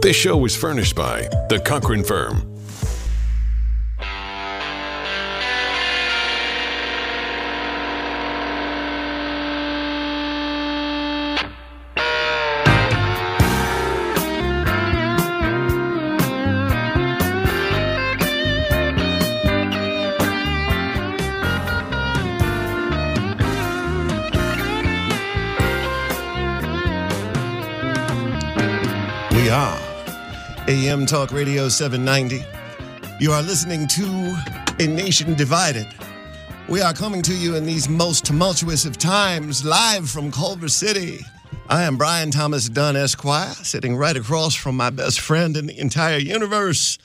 This show is furnished by The Cochran Firm. AM Talk Radio 790. You are listening to A Nation Divided. We are coming to you in these most tumultuous of times, live from Culver City. I am Brian Thomas Dunn, Esquire, sitting right across from my best friend in the entire universe,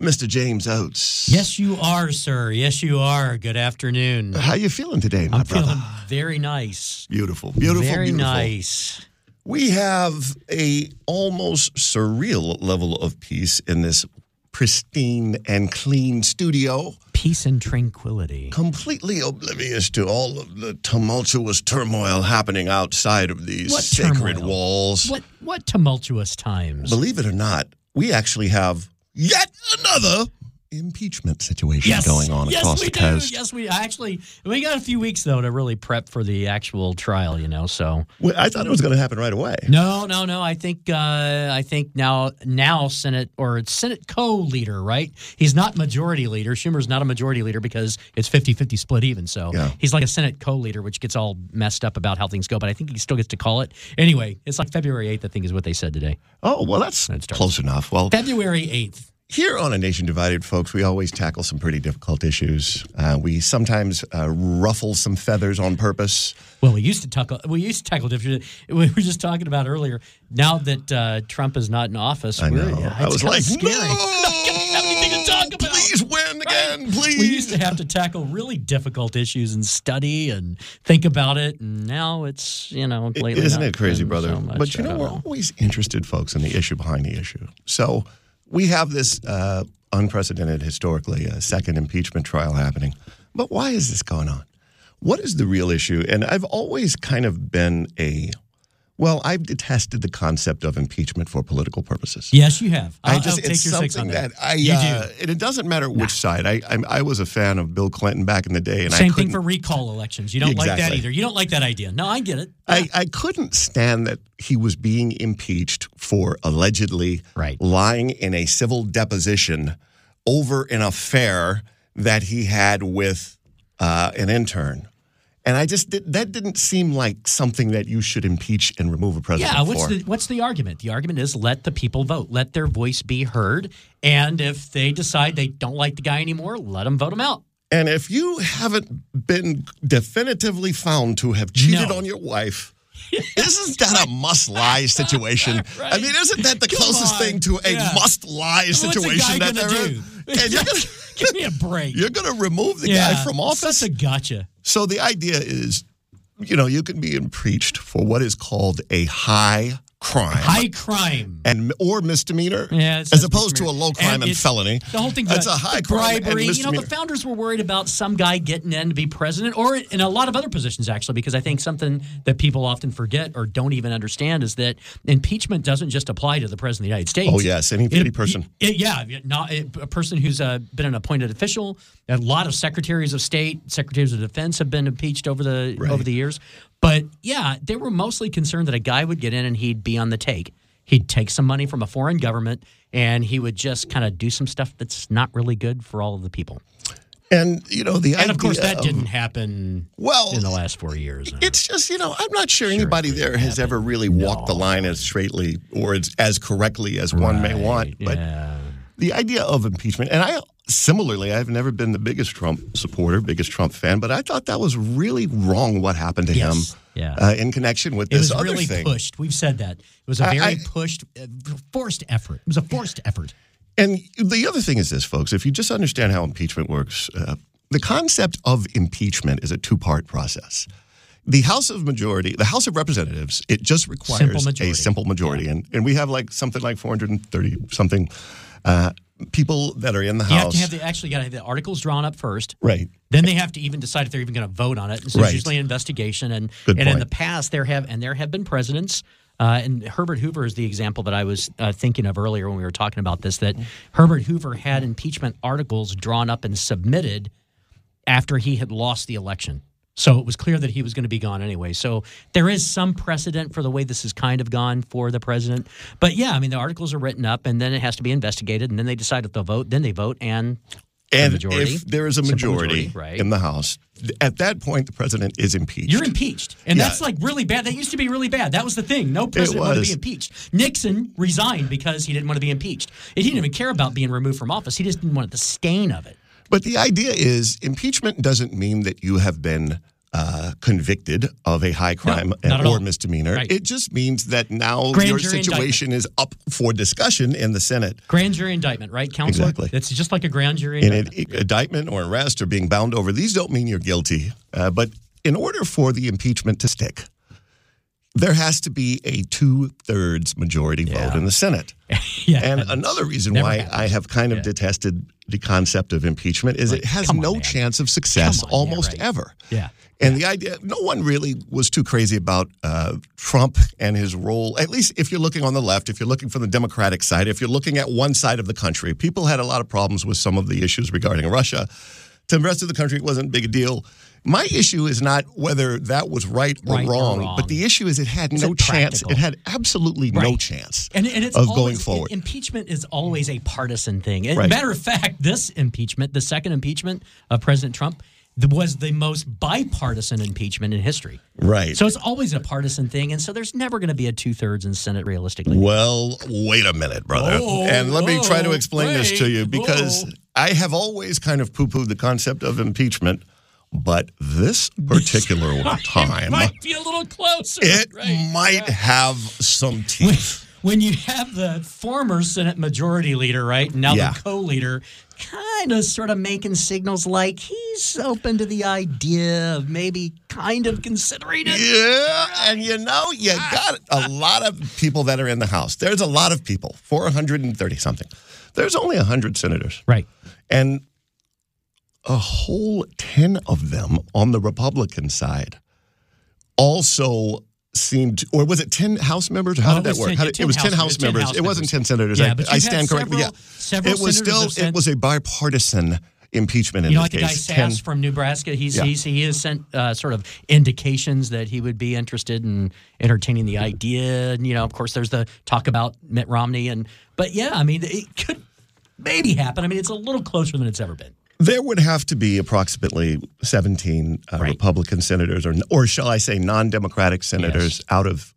Mr. James Oates. Yes, you are, sir. Yes, you are. Good afternoon. How you feeling today, my brother? I'm feeling very nice. Beautiful, beautiful, very beautiful. Very nice. We have a almost surreal level of peace in this pristine and clean studio. Peace and tranquility. Completely oblivious to all of the tumultuous turmoil happening outside of these sacred walls. What tumultuous times? Believe it or not, we actually have yet another impeachment situation going on across the coast. Yes, we do. Yes, we got a few weeks, though, to really prep for the actual trial, you know, so. Well, I thought it was going to happen right away. No. I think now Senate, or it's Senate co-leader, right? He's not majority leader. Schumer's not a majority leader because it's 50-50 split even, so. Yeah. He's like a Senate co-leader, which gets all messed up about how things go, but I think he still gets to call it. Anyway, it's like February 8th, I think, is what they said today. Oh, well, that's close enough. Well, February 8th. Here on A Nation Divided, folks, we always tackle some pretty difficult issues. We sometimes ruffle some feathers on purpose. Well, we used to tackle different. We were just talking about earlier. Now that Trump is not in office, I was like, scary. No! Please win again, please. We used to have to tackle really difficult issues and study and think about it, and now it's, completely. Isn't it crazy, brother? So much, but we're always interested, folks, in the issue behind the issue. So we have this unprecedented, historically, second impeachment trial happening. But why is this going on? What is the real issue? And I've always kind of been I've detested the concept of impeachment for political purposes. Yes, you have. I'll take your 600. You do. And it doesn't matter which side. I was a fan of Bill Clinton back in the day. And same thing for recall elections. You don't like that either. You don't like that idea. No, I get it. Yeah. I couldn't stand that he was being impeached for allegedly lying in a civil deposition over an affair that he had with an intern. And I just that didn't seem like something that you should impeach and remove a president for. What's the argument? The argument is let the people vote. Let their voice be heard. And if they decide they don't like the guy anymore, let them vote him out. And if you haven't been definitively found to have cheated on your wife, isn't that a must-lie situation? Right. I mean, isn't that the closest thing to a must-lie situation that there is? And you're gonna, give me a break. You're going to remove the guy from office? That's a gotcha. So the idea is, you can be impeached for what is called a high crime. Or misdemeanor, as opposed to a low crime and felony. The whole thing is a high crime bribery. The founders were worried about some guy getting in to be president, or in a lot of other positions, actually, because I think something that people often forget or don't even understand is that impeachment doesn't just apply to the president of the United States. Oh, yes, any person. A person who's been an appointed official. A lot of secretaries of state, secretaries of defense have been impeached over the years. But, they were mostly concerned that a guy would get in and he'd be on the take. He'd take some money from a foreign government, and he would just kind of do some stuff that's not really good for all of the people. And, idea of course, that didn't happen in the last 4 years. It's just, I'm not sure anybody there has ever really walked the line as straightly or as correctly as one may want. But the idea of impeachment, and similarly, I've never been the biggest Trump supporter, biggest Trump fan, but I thought that was really wrong what happened to him in connection with this other thing. It was really pushed. We've said that. It was a very pushed, forced effort. It was a forced effort. And the other thing is this, folks. If you just understand how impeachment works, the concept of impeachment is a two-part process. The House of Representatives, it just requires a simple majority. Yeah. And we have something like 430-something people that are in the House. You got to have the articles drawn up first. Right. Then they have to even decide if they're even going to vote on it. So it's usually an investigation. And in the past, there have been presidents And Herbert Hoover is the example that I was thinking of earlier when we were talking about this, that Herbert Hoover had impeachment articles drawn up and submitted after he had lost the election. So it was clear that he was going to be gone anyway. So there is some precedent for the way this has kind of gone for the president. But, yeah, I mean, the articles are written up, and then it has to be investigated, and then they decide if they'll vote. Then they vote, and majority, if there is a majority right. in the House, at that point, the president is impeached. You're impeached. And yeah. that's, like, really bad. That used to be really bad. That was the thing. No president wanted to be impeached. Nixon resigned because he didn't want to be impeached. He didn't even care about being removed from office. He just didn't want the stain of it. But the idea is impeachment doesn't mean that you have been convicted of a high crime or misdemeanor. Right. It just means that now your situation is up for discussion in the Senate. Grand jury indictment, right, Counselor? Exactly. It's just like a grand jury indictment. And an indictment or arrest or being bound over, these don't mean you're guilty. But in order for the impeachment to stick, there has to be a two-thirds majority vote in the Senate. Yeah. And another reason why I have kind of detested the concept of impeachment is it has no chance of success almost ever. Yeah. And the idea, no one really was too crazy about Trump and his role, at least if you're looking on the left, if you're looking from the Democratic side, if you're looking at one side of the country. People had a lot of problems with some of the issues regarding Russia. To the rest of the country, it wasn't a big deal. My issue is not whether that was right or wrong, but the issue is it had no chance. It had absolutely no chance of going forward. Impeachment is always a partisan thing. As a matter of fact, this impeachment, the second impeachment of President Trump, was the most bipartisan impeachment in history. Right. So it's always a partisan thing, and so there's never going to be a two-thirds in Senate realistically. Well, wait a minute, brother. And let me try to explain this to you, because I have always kind of poo-pooed the concept of impeachment. But this particular time, it might be a little closer. It might have some teeth. When you have the former Senate majority leader, right, now the co-leader, kind of sort of making signals like he's open to the idea of maybe kind of considering it. Yeah, and you know, you got a lot of people that are in the House. There's a lot of people, 430-something. There's only 100 senators. Right. And a whole 10 of them on the Republican side also seemed, or was it 10 House members? How did that work? It was 10 House members. It wasn't 10 senators. Yeah, I stand corrected. Yeah, it was still. It was a bipartisan impeachment in this case. You know, like the guy Sasse from Nebraska. He has sent sort of indications that he would be interested in entertaining the idea. And, you know, of course, there's the talk about Mitt Romney, but yeah, I mean, it could maybe happen. I mean, it's a little closer than it's ever been. There would have to be approximately 17 Republican senators, or shall I say non-Democratic senators, out of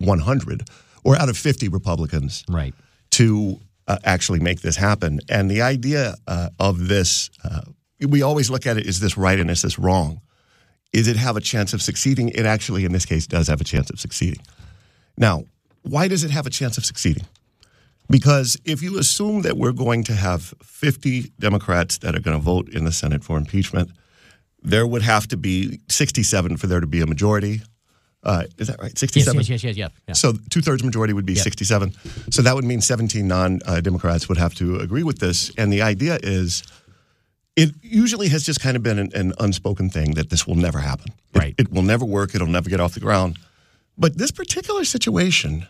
100 or out of 50 Republicans to actually make this happen. And the idea of this, we always look at it, is this right and is this wrong? Is it have a chance of succeeding? It actually, in this case, does have a chance of succeeding. Now, why does it have a chance of succeeding? Because if you assume that we're going to have 50 Democrats that are going to vote in the Senate for impeachment, there would have to be 67 for there to be a majority. Is that right? 67? Yes. So two-thirds majority would be 67. So that would mean 17 non-Democrats would have to agree with this. And the idea is it usually has just kind of been an unspoken thing that this will never happen. It will never work. It'll never get off the ground. But this particular situation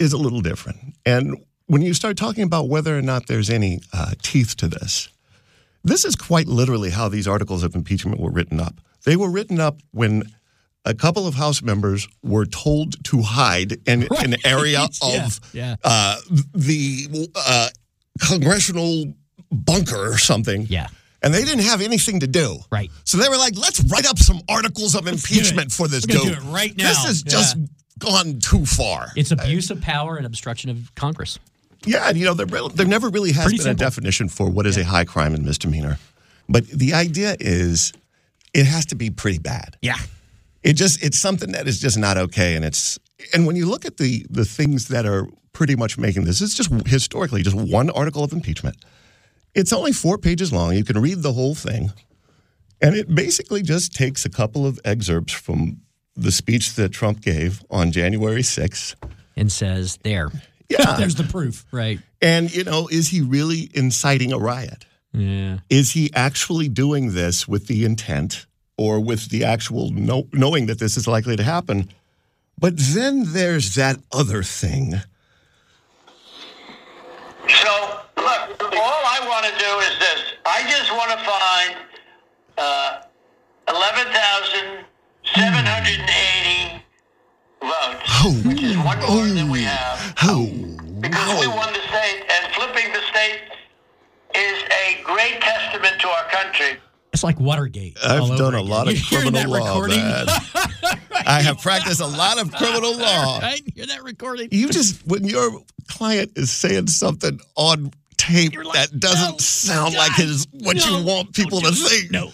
is a little different. And when you start talking about whether or not there's any teeth to this, this is quite literally how these articles of impeachment were written up. They were written up when a couple of House members were told to hide in an area of the congressional bunker or something. Yeah. And they didn't have anything to do. Right. So they were like, let's write up some articles of impeachment for this dude. We're gonna do it right now. This is just gone too far. It's abuse of power and obstruction of Congress. Yeah, and you know, there never really has been a definition for what is a high crime and misdemeanor. But the idea is it has to be pretty bad. Yeah. It's something that is just not okay. And when you look at the things that are pretty much making this, it's just historically just one article of impeachment. It's only 4 pages long. You can read the whole thing. And it basically just takes a couple of excerpts from the speech that Trump gave on January 6th. And says, there's the proof, right? And, you know, is he really inciting a riot? Yeah. Is he actually doing this with the intent or with the actual knowing that this is likely to happen? But then there's that other thing. So, look, all I want to do is this. I just want to find 11,780 votes, which is one more than we have. Because we won the state, and flipping the state is a great testament to our country. It's like Watergate. I've done a lot of criminal law, man. I have practiced a lot of criminal law. Right? Hear that recording? You just, when your client is saying something on tape that doesn't sound like what you want people to think, you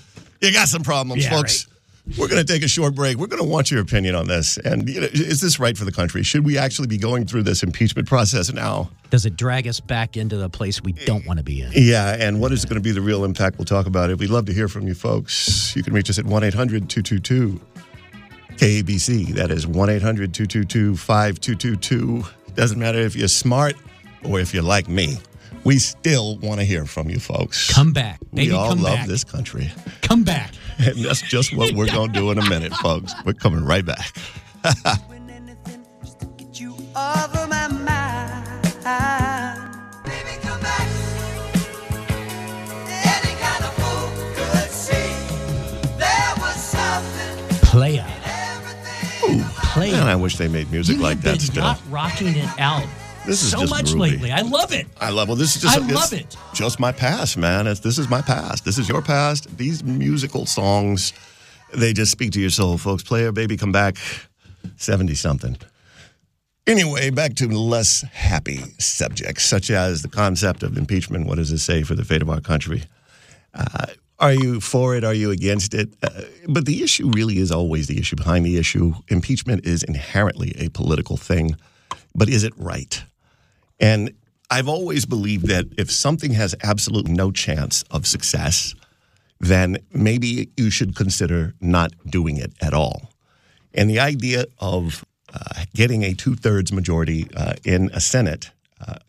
got some problems, folks. Right. We're going to take a short break. We're going to want your opinion on this. And you know, is this right for the country? Should we actually be going through this impeachment process now? Does it drag us back into the place we don't want to be in? Yeah, and what is going to be the real impact? We'll talk about it. We'd love to hear from you folks. You can reach us at 1-800-222-KABC. That is 1-800-222-5222. Doesn't matter if you're smart or if you're like me. We still want to hear from you folks. Come back. Baby, we all come love back. This country. Come back. And that's just what we're going to do in a minute, folks. We're coming right back. Player. Ooh, Player. Man, I wish they made music like that still. Not rocking it out. This is so just much groovy. Lately. I love it. I love it. Well, this is just, I love it. Just my past, man. This is my past. This is your past. These musical songs, they just speak to your soul, folks. Player, baby, come back. 70-something. Anyway, back to less happy subjects, such as the concept of impeachment. What does it say for the fate of our country? Are you for it? Are you against it? But the issue really is always the issue behind the issue. Impeachment is inherently a political thing, but is it right? And I've always believed that if something has absolutely no chance of success, then maybe you should consider not doing it at all. And the idea of getting a 2/3 majority in a Senate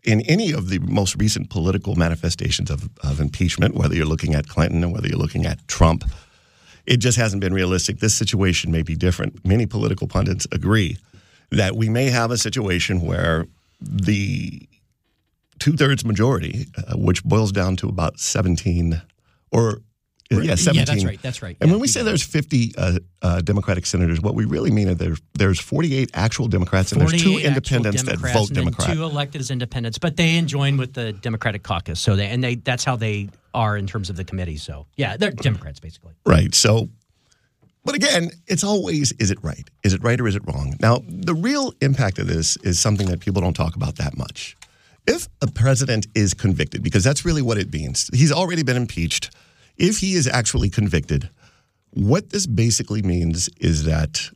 in any of the most recent political manifestations of impeachment, whether you're looking at Clinton or whether you're looking at Trump, it just hasn't been realistic. This situation may be different. Many political pundits agree that we may have a situation where the 2/3 majority, which boils down to about 17 or, yeah, 17. Yeah, that's right, that's right. And yeah, when we say there's 50 Democratic senators, what we really mean is there's 48 actual Democrats, and there's 2 independents that vote Democrat. 2 elected as independents, but they join with the Democratic caucus. So that's how they are in terms of the committee. So, yeah, they're Democrats, basically. Right, so... But again, it's always, is it right? Is it right or is it wrong? Now, the real impact of this is something that people don't talk about that much. If a president is convicted, because that's really what it means, he's already been impeached. If he is actually convicted, what this basically means is that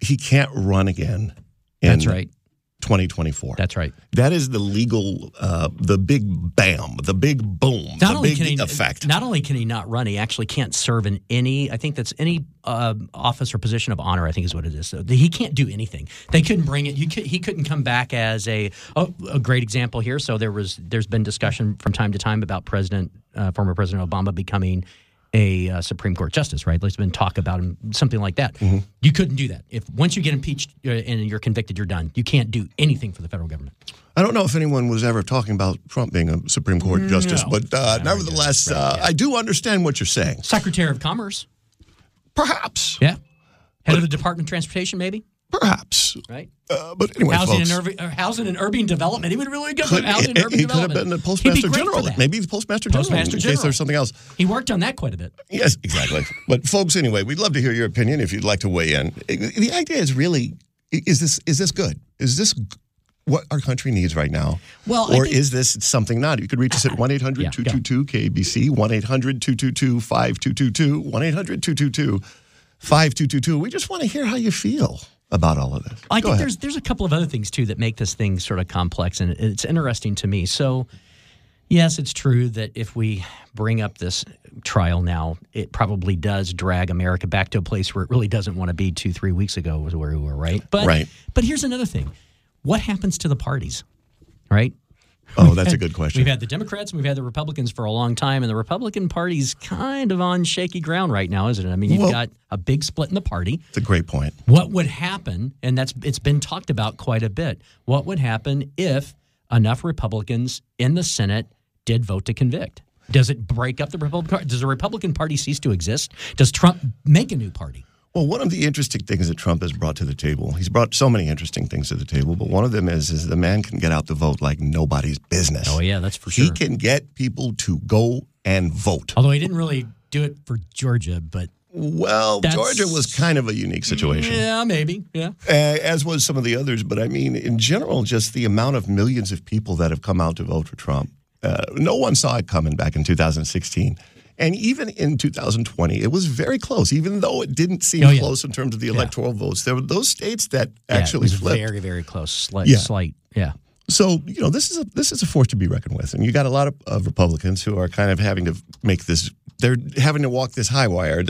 he can't run again in 2024. That's right. That is the legal, the big bam, the big boom, effect. Not only can he not run, he actually can't serve in any, I think that's any office or position of honor, I think is what it is. So he can't do anything. They couldn't bring it. He couldn't come back as a great example here. So there's been discussion from time to time about former President Obama becoming a Supreme Court justice, right? There's been talk about him, something like that. Mm-hmm. You couldn't do that. If once you get impeached and you're convicted, you're done. You can't do anything for the federal government. I don't know if anyone was ever talking about Trump being a Supreme Court justice, but nevertheless, I do understand what you're saying. Secretary of Commerce. Perhaps. Yeah. Head of the Department of Transportation, maybe? Perhaps. Right? But anyway, Housing and Urban Development. He would really go for Housing and Urban Development. He could have been the Postmaster General. Maybe the Postmaster General in case there's something else. He worked on that quite a bit. Yes, exactly. But folks, anyway, we'd love to hear your opinion if you'd like to weigh in. The idea is really, is this good? Is this what our country needs right now? Well, or is this something not? You could reach us at 1-800-222-KBC, 1-800-222-5222, 1-800-222-5222. We just want to hear how you feel about all of this. I think there's a couple of other things, too, that make this thing sort of complex, and it's interesting to me. So, yes, it's true that if we bring up this trial now, it probably does drag America back to a place where it really doesn't want to be 2-3 weeks ago was where we were, right? But here's another thing. What happens to the parties, right? Oh, that's a good question. We've had the Democrats and we've had the Republicans for a long time, and the Republican Party's kind of on shaky ground right now, isn't it? I mean, you've got a big split in the party. It's a great point. What would happen, and it's been talked about quite a bit, what would happen if enough Republicans in the Senate did vote to convict? Does it break up the Republican Party? Does the Republican Party cease to exist? Does Trump make a new party? Well, one of the interesting things that Trump has brought to the table, he's brought so many interesting things to the table, but one of them is the man can get out the vote like nobody's business. Oh, yeah, that's for sure. He can get people to go and vote. Although he didn't really do it for Georgia, but... Well, Georgia was kind of a unique situation. Yeah, maybe, yeah. As was some of the others, but I mean, in general, just the amount of millions of people that have come out to vote for Trump. No one saw it coming back in 2016. And even in 2020, it was very close, even though it didn't seem close in terms of the electoral votes. There were those states that actually flipped. Very, very close. Slight. Yeah. So, you know, this is a force to be reckoned with. And you got a lot of Republicans who are kind of having to make this, they're having to walk this high wire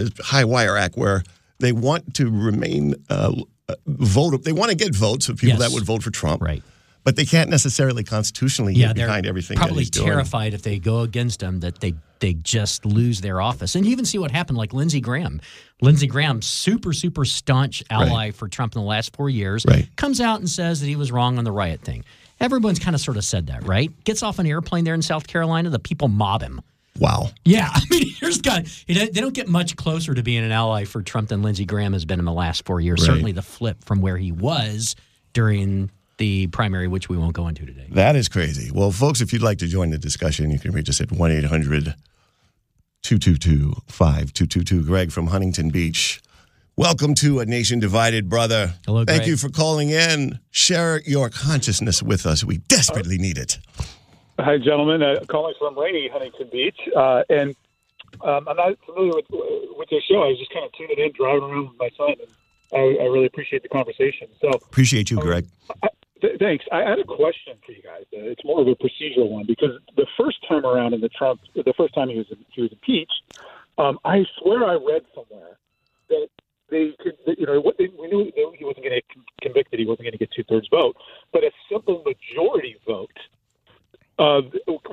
act where they want to remain, they want to get votes of people that would vote for Trump. Right. But they can't necessarily constitutionally get behind everything that he's doing. Probably terrified if they go against him that they just lose their office. And you even see what happened, like Lindsey Graham. Lindsey Graham, super, super staunch ally for Trump in the last 4 years, comes out and says that he was wrong on the riot thing. Everyone's kind of sort of said that, right? Gets off an airplane there in South Carolina, the people mob him. Wow. Yeah, I mean, they don't get much closer to being an ally for Trump than Lindsey Graham has been in the last 4 years. Right. Certainly the flip from where he was during the primary, which we won't go into today. That is crazy. Well, folks, if you'd like to join the discussion, you can reach us at 1-800-222-5222. Greg from Huntington Beach. Welcome to A Nation Divided, brother. Hello, Greg. Thank you for calling in. Share your consciousness with us. We desperately need it. Hi, gentlemen. Calling from rainy Huntington Beach. And I'm not familiar with your show. I was just kind of tuning in, driving around with my son. And I really appreciate the conversation. So appreciate you, Greg. Thanks. I had a question for you guys. It's more of a procedural one because the first time around in the first time he was impeached, I swear I read somewhere that we knew he wasn't going to get convicted, he wasn't going to get 2/3 vote, but a simple majority vote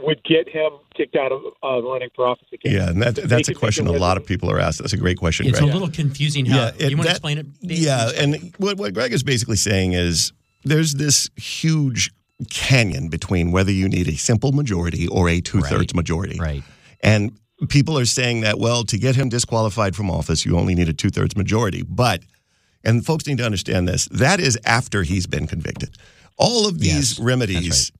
would get him kicked out of running for office again. Yeah, and that's a question a lot of people are asked. That's a great question, Greg. It's a little confusing. You want to explain it? Yeah, and what Greg is basically saying is there's this huge canyon between whether you need a simple majority or a 2/3 majority. Right. And people are saying that, well, to get him disqualified from office, you only need a 2/3 majority. But, and folks need to understand this, that is after he's been convicted. All of these remedies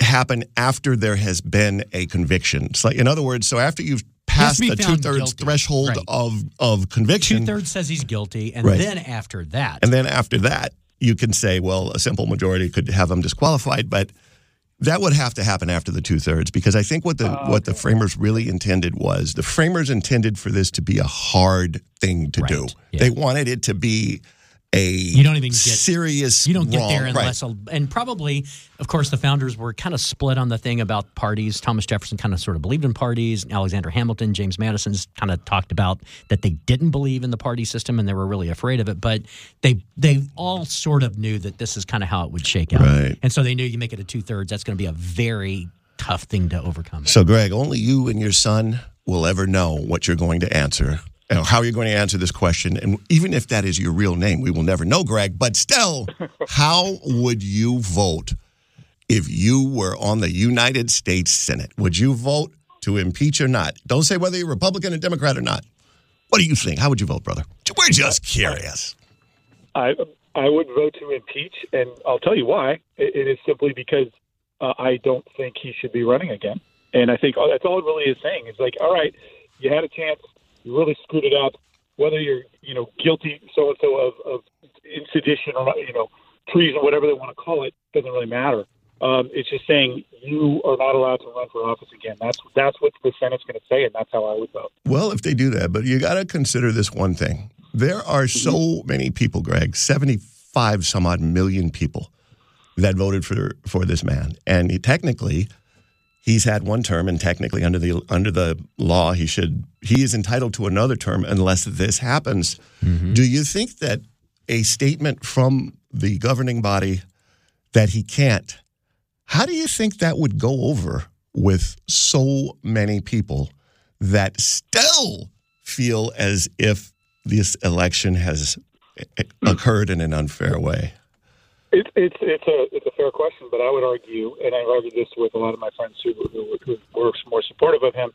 happen after there has been a conviction. So in other words, so after you've passed the 2/3 threshold of conviction. 2/3 says he's guilty, and then after that. And then after that, you can say, well, a simple majority could have him disqualified, but that would have to happen after the 2/3 because I think what the framers really intended was, the framers intended for this to be a hard thing to do. Yeah. They wanted it to be and probably, of course, the founders were kind of split on the thing about parties. Thomas Jefferson kind of sort of believed in parties. Alexander Hamilton, James Madison's kind of talked about that they didn't believe in the party system and they were really afraid of it. But they all sort of knew that this is kind of how it would shake out. Right. And so they knew you make it a 2/3, that's going to be a very tough thing to overcome. So, Greg, only you and your son will ever know what you're going to answer. How are you going to answer this question? And even if that is your real name, we will never know, Greg. But still, how would you vote if you were on the United States Senate? Would you vote to impeach or not? Don't say whether you're Republican or Democrat or not. What do you think? How would you vote, brother? We're just curious. I would vote to impeach, and I'll tell you why. It is simply because I don't think he should be running again. And I think that's all it really is saying. It's like, all right, you had a chance. You really screwed it up. Whether you're, guilty so-and-so of sedition or, treason, whatever they want to call it, doesn't really matter. It's just saying you are not allowed to run for office again. That's what the Senate's going to say, and that's how I would vote. Well, if they do that, but you got to consider this one thing. There are so many people, Greg, 75-some-odd million people that voted for this man. And he technically... He's had one term, and technically under the law, he is entitled to another term unless this happens. Mm-hmm. Do you think that a statement from the governing body that he can't How do you think that would go over with so many people that still feel as if this election has occurred in an unfair way? It's a fair question, but I would argue, and I've argued this with a lot of my friends who were more supportive of him,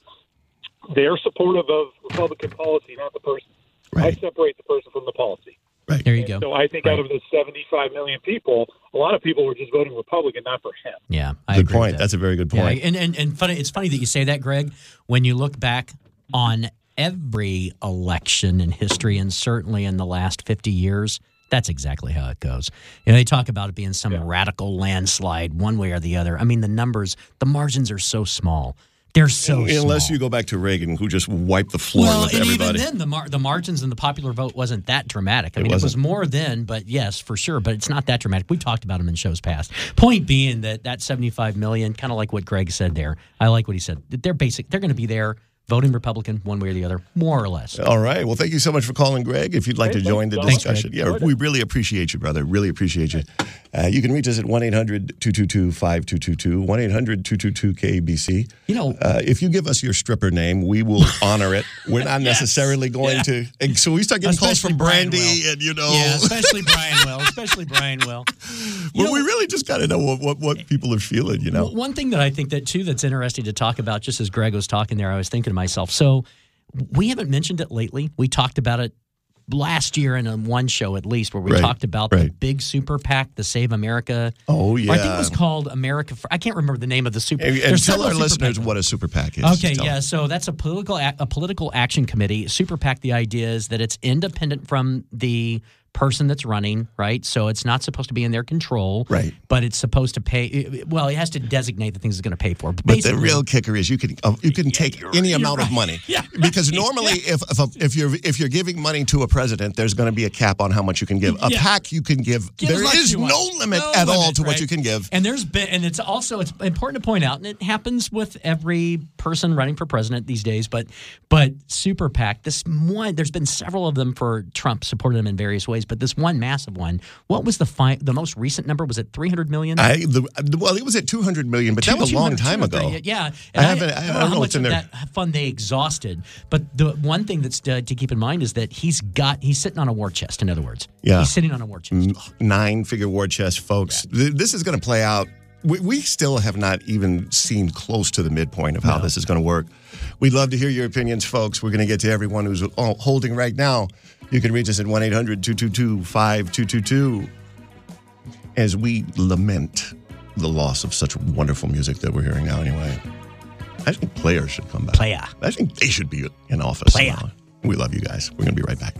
they're supportive of Republican policy, not the person. Right. I separate the person from the policy. Right. There you go. So I think out of the 75 million people, a lot of people were just voting Republican, not for him. Yeah, I agree. Good point. That's a very good point. Yeah, and funny, it's funny that you say that, Greg. When you look back on every election in history, and certainly in the last 50 years, that's exactly how it goes. You know, they talk about it being some radical landslide one way or the other. I mean, the numbers, the margins are so small. They're so small. Unless you go back to Reagan, who just wiped the floor with everybody. Well, and even then, the margins in the popular vote wasn't that dramatic. I mean, it was more then, but yes, for sure. But it's not that dramatic. We've talked about them in shows past. Point being that 75 million, kind of like what Greg said there. I like what he said. They're going to be there voting Republican one way or the other, more or less. All right. Well, thank you so much for calling, Greg. If you'd like to join the discussion. Thanks, Greg. Yeah, we really appreciate you, brother. Really appreciate you. You can reach us at 1-800-222-5222, 1-800-222-KBC. You know, if you give us your stripper name, we will honor it. We're not necessarily going to. And so we start getting calls from Brandy and, you know. Yeah, especially Brian Will. Well, we really just got to know what people are feeling, you know. One thing that I think that's interesting to talk about, just as Greg was talking there, I was thinking to myself, so we haven't mentioned it lately. We talked about it last year in one show at least, where we talked about the big super PAC, the Save America. Oh, yeah. I think it was called America I can't remember the name of the super PAC. And tell our listeners what a super PAC is. Okay, yeah. So that's a political action committee. Super PAC, the idea is that it's independent from the person that's running, right? So it's not supposed to be in their control, right? But it's supposed to pay. Well, it has to designate the things it's going to pay for. But the real kicker is you can take any amount of money, because normally if you're giving money to a president, there's going to be a cap on how much you can give. A PAC you can give. There is no limit at all to what you can give. And it's important to point out, and it happens with every person running for president these days. But super PAC, this one, there's been several of them for Trump, supported them in various ways. But this one massive one, what was the most recent number? Was it 300 million? It was at 200 million, but that was a long time ago. Yeah. And I don't know what's in there. That fund they exhausted. But the one thing that's to keep in mind is that he's sitting on a war chest, in other words. Yeah. He's sitting on a war chest. 9-figure war chest, folks. Yeah. This is going to play out. We still have not even seen close to the midpoint of how this is going to work. We'd love to hear your opinions, folks. We're going to get to everyone who's holding right now. You can reach us at 1-800-222-5222 as we lament the loss of such wonderful music that we're hearing now anyway. I think Player should come back. Player. I think they should be in office. Player. Now. We love you guys. We're going to be right back.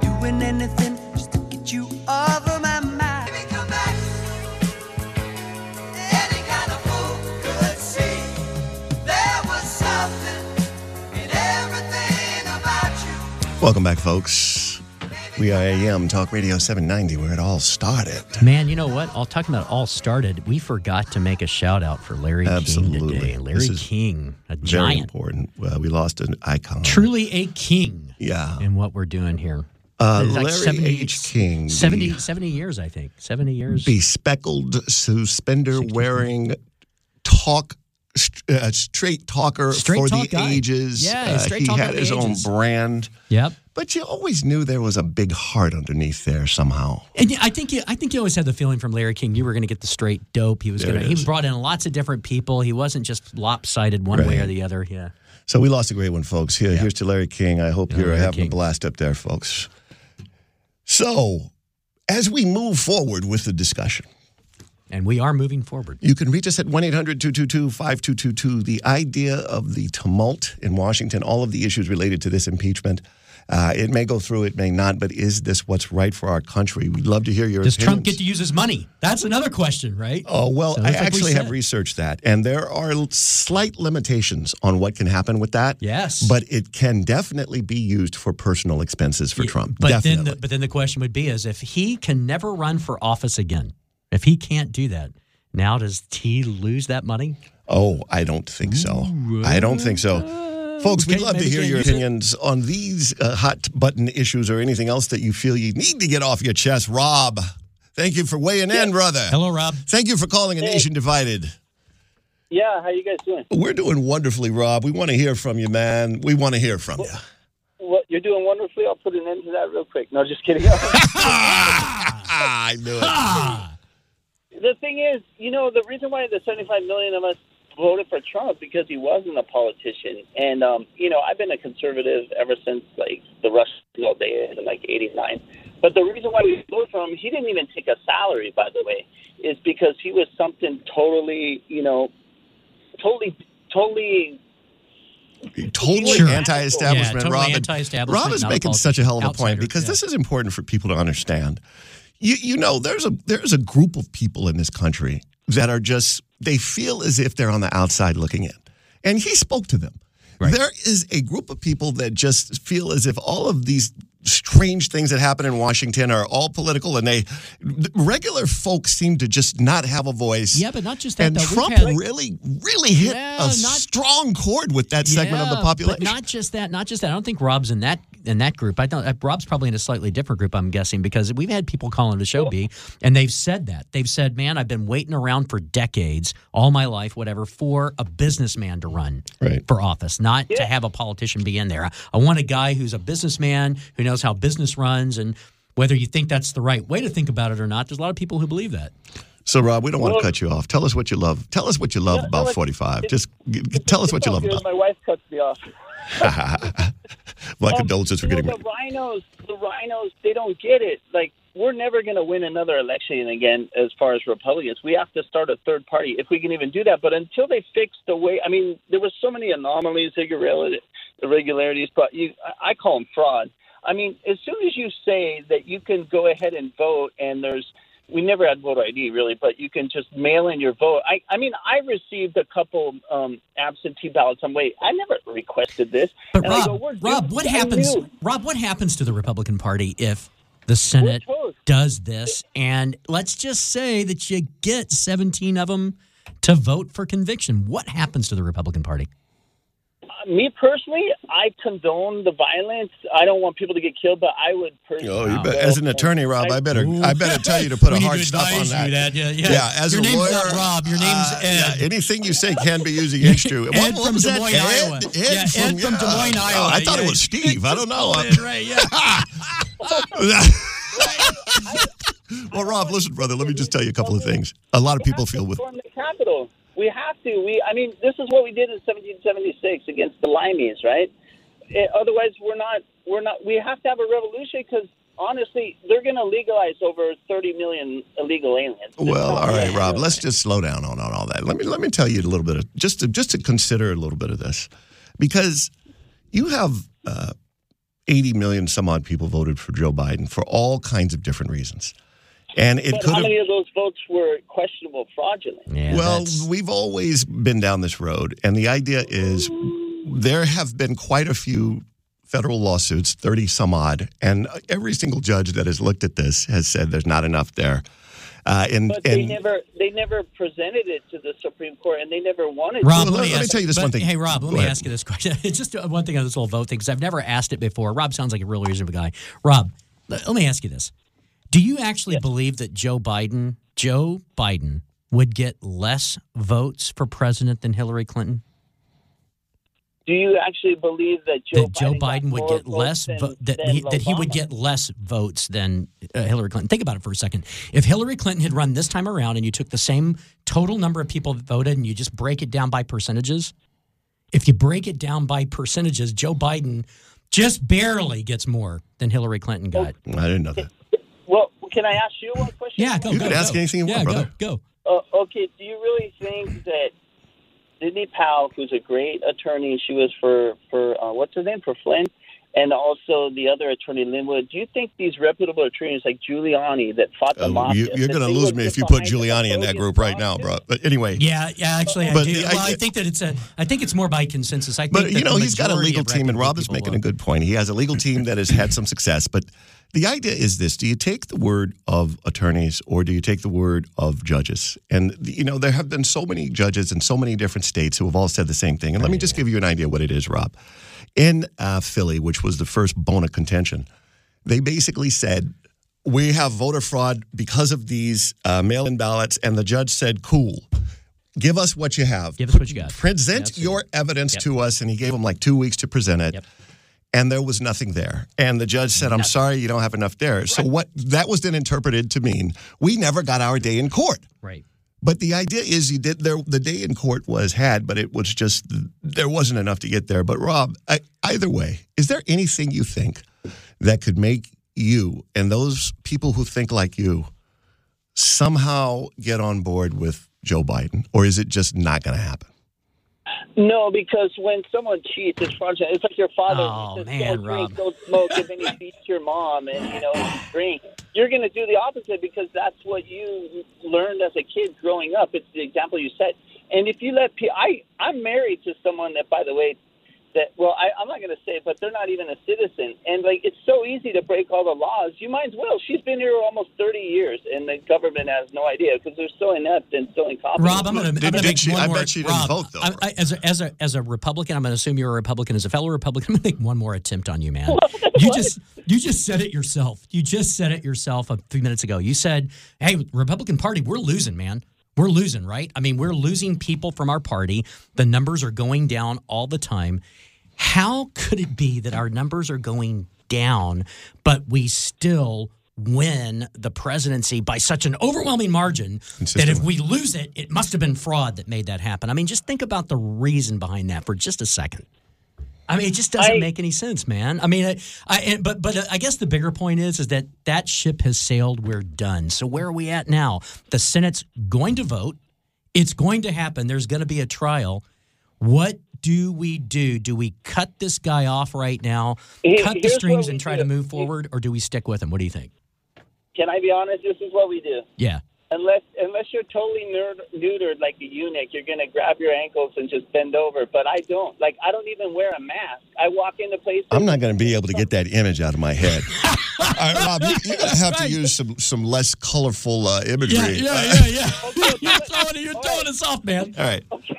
Doing anything just to get you over my mind. Come back. Any kind of fool could see there was something. Welcome back, folks. We are AM Talk Radio 790, where it all started. Man, you know what? Talking about all started, we forgot to make a shout-out for Larry King today. Larry King, a giant. Very important. We lost an icon. Truly a king in what we're doing here. Like Larry 70, H. King. 70 years, I think. 70 years. Bespeckled, suspender-wearing, straight talker for the ages. Yeah, straight talker. He had his own brand. Yep. But you always knew there was a big heart underneath there somehow. And I think you always had the feeling from Larry King you were going to get the straight dope. He brought in lots of different people. He wasn't just lopsided one way or the other. Yeah. So we lost a great one, folks. Here's to Larry King. I hope you're having a blast up there, folks. So as we move forward with the discussion. And we are moving forward. You can reach us at 1-800-222-5222. The idea of the tumult in Washington, all of the issues related to this impeachment, it may go through, it may not, but is this what's right for our country? We'd love to hear your opinions. Does Trump get to use his money? That's another question, right? Oh, well, I actually have researched that, and there are slight limitations on what can happen with that. Yes. But it can definitely be used for personal expenses for Trump. But then the question would be is if he can never run for office again, if he can't do that, now does he lose that money? Oh, I don't think so. I don't think so. Folks, we'd love to hear your opinions on these hot button issues or anything else that you feel you need to get off your chest. Rob, thank you for weighing in, brother. Hello, Rob. Thank you for calling A Nation Divided. Yeah, how you guys doing? We're doing wonderfully, Rob. We want to hear from you, man. We want to hear from you. Well, you're doing wonderfully. I'll put an end to that real quick. No, just kidding. I knew it. The thing is, you know, the reason why the 75 million of us voted for Trump because he wasn't a politician. And, you know, I've been a conservative ever since, like, the Rush All Day in, like, 89. But the reason why we voted for him, he didn't even take a salary, by the way, is because he was something totally, you know, Totally anti-establishment, yeah, totally anti-establishment. Rob is making such a hell of a point because this is important for people to understand. You know, there's a group of people in this country that are just, they feel as if they're on the outside looking in. And he spoke to them. Right. There is a group of people that just feel as if all of these strange things that happen in Washington are all political, and regular folks seem to just not have a voice. Yeah, but not just that. And though, Trump really hit strong chord with that segment of the population. But not just that. I don't think Rob's in that group. I don't. Rob's probably in a slightly different group, I'm guessing, because we've had people calling the show, B, and they've said that. They've said, man, I've been waiting around for decades, all my life, whatever, for a businessman to run for office, not to have a politician be in there. I want a guy who's a businessman, who knows how business runs, and whether you think that's the right way to think about it or not, there's a lot of people who believe that. So, Rob, we don't want to cut you off. Tell us what you love. Tell us what you love about 45. Just tell us what you love about. My wife cuts me off. My condolences for getting married. The rhinos, they don't get it. Like, we're never going to win another election again as far as Republicans. We have to start a third party if we can even do that. But until they fix the way, I mean, there were so many anomalies, irregularities, but I call them fraud. I mean, as soon as you say that you can go ahead and vote, and we never had voter ID really, but you can just mail in your vote. I mean, I received a couple absentee ballots. I'm waiting. I never requested this. But and what happens to the Republican Party if the Senate does this? And let's just say that you get 17 of them to vote for conviction. What happens to the Republican Party? Me personally, I condone the violence. I don't want people to get killed, but I would personally. Oh, you as an attorney, Rob, I better tell you to put a hard stop on that. Yeah, as your a lawyer, not Rob, your name's Ed. Yeah, anything you say can be used against you. Ed from Des Moines, Iowa. Ed from Des Moines, Iowa. I thought it was Steve. I don't know. Right? Yeah. Well, Rob, listen, brother. Let me just tell you a couple of things. A lot of people feel with. We have to. I mean, this is what we did in 1776 against the Limeys, right? Otherwise, we're not. We have to have a revolution because, honestly, they're going to legalize over 30 million illegal aliens. Well, all right, Rob. Let's just slow down on all that. Let me tell you a little bit of just to consider a little bit of this, because you have 80 million some odd people voted for Joe Biden for all kinds of different reasons. And it could. How many of those votes were questionable, fraudulent? Yeah, well, we've always been down this road, and the idea is there have been quite a few federal lawsuits, 30 some odd, and every single judge that has looked at this has said there's not enough there. But they never presented it to the Supreme Court, and they never wanted to. Rob, let me tell you this one thing. Hey, Rob, let me ask you this question. It's just one thing on this whole vote thing, because I've never asked it before. Rob sounds like a real reasonable guy. Rob, let me ask you this. Do you actually believe that Joe Biden would get less votes for president than Hillary Clinton? Do you actually believe that Joe Biden would get less that he would get less votes than Hillary Clinton? Think about it for a second. If Hillary Clinton had run this time around and you took the same total number of people that voted and you just break it down by percentages, Joe Biden just barely gets more than Hillary Clinton got. I didn't know that. Well, can I ask you one question? Yeah, go. You can ask anything you want, brother. Go. Okay, do you really think that Sidney Powell, who's a great attorney, she was for what's her name, for Flynn, And also the other attorney, Linwood, do you think these reputable attorneys like Giuliani that fought the mafia... You're going to lose me if you put Giuliani in that group right now, bro. But anyway... Yeah, actually, I do. I think that it's I think it's more by consensus. I think but, you know, he's got a legal team, and Rob is making a good point. He has a legal team that has had some success. But the idea is this. Do you take the word of attorneys or do you take the word of judges? And, you know, there have been so many judges in so many different states who have all said the same thing. And let me just give you an idea what it is, Rob. In Philly, which was the first bone of contention, they basically said, we have voter fraud because of these mail-in ballots, and the judge said, cool, give us what you have. Give us what you got. Present your evidence to us, and he gave them like 2 weeks to present it, and there was nothing there. And the judge said, I'm sorry, you don't have enough there. Right. So what that was then interpreted to mean, we never got our day in court. Right. But the idea is you did the day in court was had, but it was just there wasn't enough to get there. But, Rob, either way, is there anything you think that could make you and those people who think like you somehow get on board with Joe Biden? Or is it just not going to happen? No, because when someone cheats, it's fraudulent. It's like your father says, don't drink, don't smoke, and then he beats your mom and, you know, drink. You're going to do the opposite because that's what you learned as a kid growing up. It's the example you set. And if you let people – I'm married to someone that, by the way, that – well, I'm not going to say it, but they're not even a citizen. And, like, it's so easy to break all the laws. You might as well. She's been here almost 30 years, and the government has no idea because they're so inept and so incompetent. Rob, I'm going to make one more. I bet she didn't vote, though. As a Republican, I'm going to assume you're a Republican. As a fellow Republican, I'm going to make one more attempt on you, man. You just said it yourself. You just said it yourself a few minutes ago. You said, hey, Republican Party, we're losing, man. We're losing, right? I mean, we're losing people from our party. The numbers are going down all the time. How could it be that our numbers are going down, but we still win the presidency by such an overwhelming margin that if we lose it, it must have been fraud that made that happen? I mean, just think about the reason behind that for just a second. I mean, it just doesn't make any sense, man. I mean, I guess the bigger point is that that ship has sailed. We're done. So where are we at now? The Senate's going to vote. It's going to happen. There's going to be a trial. What do we do? Do we cut this guy off right now, cut the strings and try to move forward, or do we stick with him? What do you think? Can I be honest? This is what we do. Yeah. Unless you're totally neutered like a eunuch, you're going to grab your ankles and just bend over. But I don't. Like, I don't even wear a mask. I walk into places. I'm not going to be able to get that image out of my head. All right, Rob, you're going to have to use some less colorful imagery. Yeah. You're throwing us off, man. All right. Okay.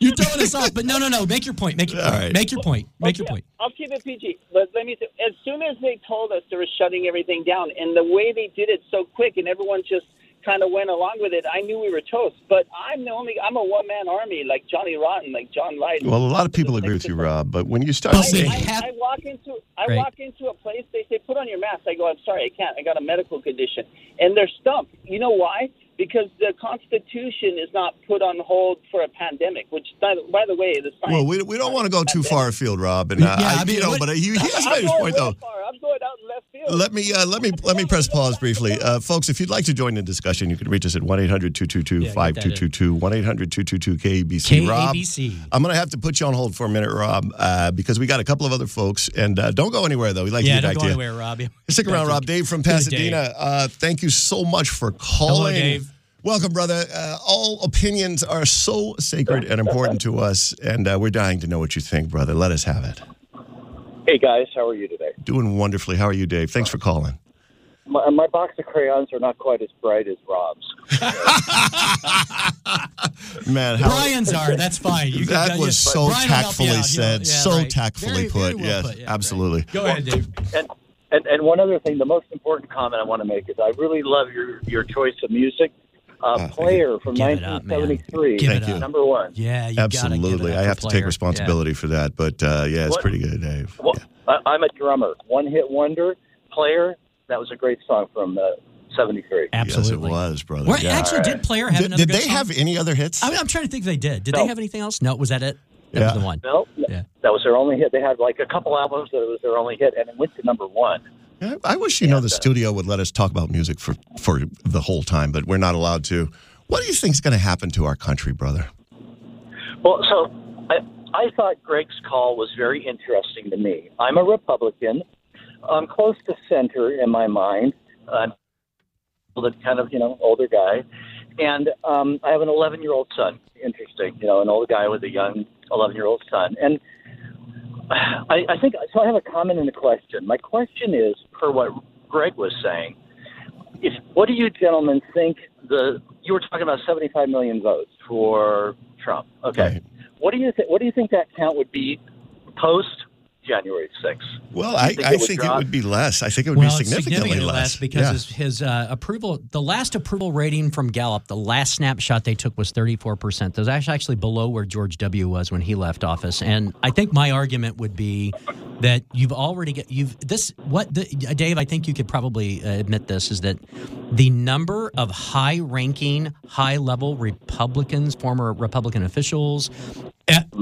You're throwing us off. But no. Make your point. Make your point. I'll keep it PG. But let me say, as soon as they told us they were shutting everything down, and the way they did it so quick, and everyone just kind of went along with it, I knew we were toast. But I'm a one-man army, like Johnny Rotten, like John Lydon. Well, a lot of people agree with you, Rob, but when you start saying... I walk into a place, they say, put on your mask. I go, I'm sorry, I can't. I got a medical condition. And they're stumped. You know why? Because the Constitution is not put on hold for a pandemic, which, by the way, the science... Well, we don't want to go too far afield, Rob. And, he has made his point, though. I'm going out in left field. Let me press pause briefly. Folks, if you'd like to join the discussion, you can reach us at 1-800-222-5222, 1-800-222-KABC. Rob, I'm going to have to put you on hold for a minute, Rob, because we got a couple of other folks. And don't go anywhere, though. We'd like to get back to you. Yeah, don't go anywhere, Rob. Stick around, Rob. Dave from Pasadena, thank you so much for calling. Hello, Dave. Welcome, brother. All opinions are so sacred and important to us, and we're dying to know what you think, brother. Let us have it. Hey, guys. How are you today? Doing wonderfully. How are you, Dave? Thanks for calling. My box of crayons are not quite as bright as Rob's. Man, Brian's are. That's fine. That was so tactfully said. So tactfully put. Yes, absolutely. Go ahead, Dave. And one other thing, the most important comment I want to make is I really love your choice of music. Player from 1973, number one. Yeah, you absolutely. I have to take responsibility for that, but it's pretty good, Dave. Well, yeah. I'm a drummer. One hit wonder, Player. That was a great song from 1973. Absolutely, yes, it was, brother. Well, did Player have another? Did they have any other hits? I'm trying to think. If they did. Did they have anything else? No, was that it? That was the one. No, that was their only hit. They had like a couple albums that it was their only hit, and it went to number one. I wish the studio would let us talk about music for the whole time, but we're not allowed to. What do you think is going to happen to our country, brother? Well, so I, I thought Greg's call was very interesting to me. I'm a Republican. I'm close to center in my mind. I'm the kind of, older guy. And I have an 11-year-old son. Interesting, an old guy with a young 11-year-old son. And I think, so I have a comment and a question. My question is, per what Greg was saying, what do you gentlemen think you were talking about 75 million votes for Trump. Okay. Right. What do you think that count would be post January 6th? Well, I think it would be less. I think it would be significantly less. Because his approval, the last approval rating from Gallup, the last snapshot they took was 34%. That was actually below where George W. was when he left office. And I think my argument would be that you've already got, Dave, I think you could probably admit this, is that the number of high-ranking, high-level Republicans, former Republican officials,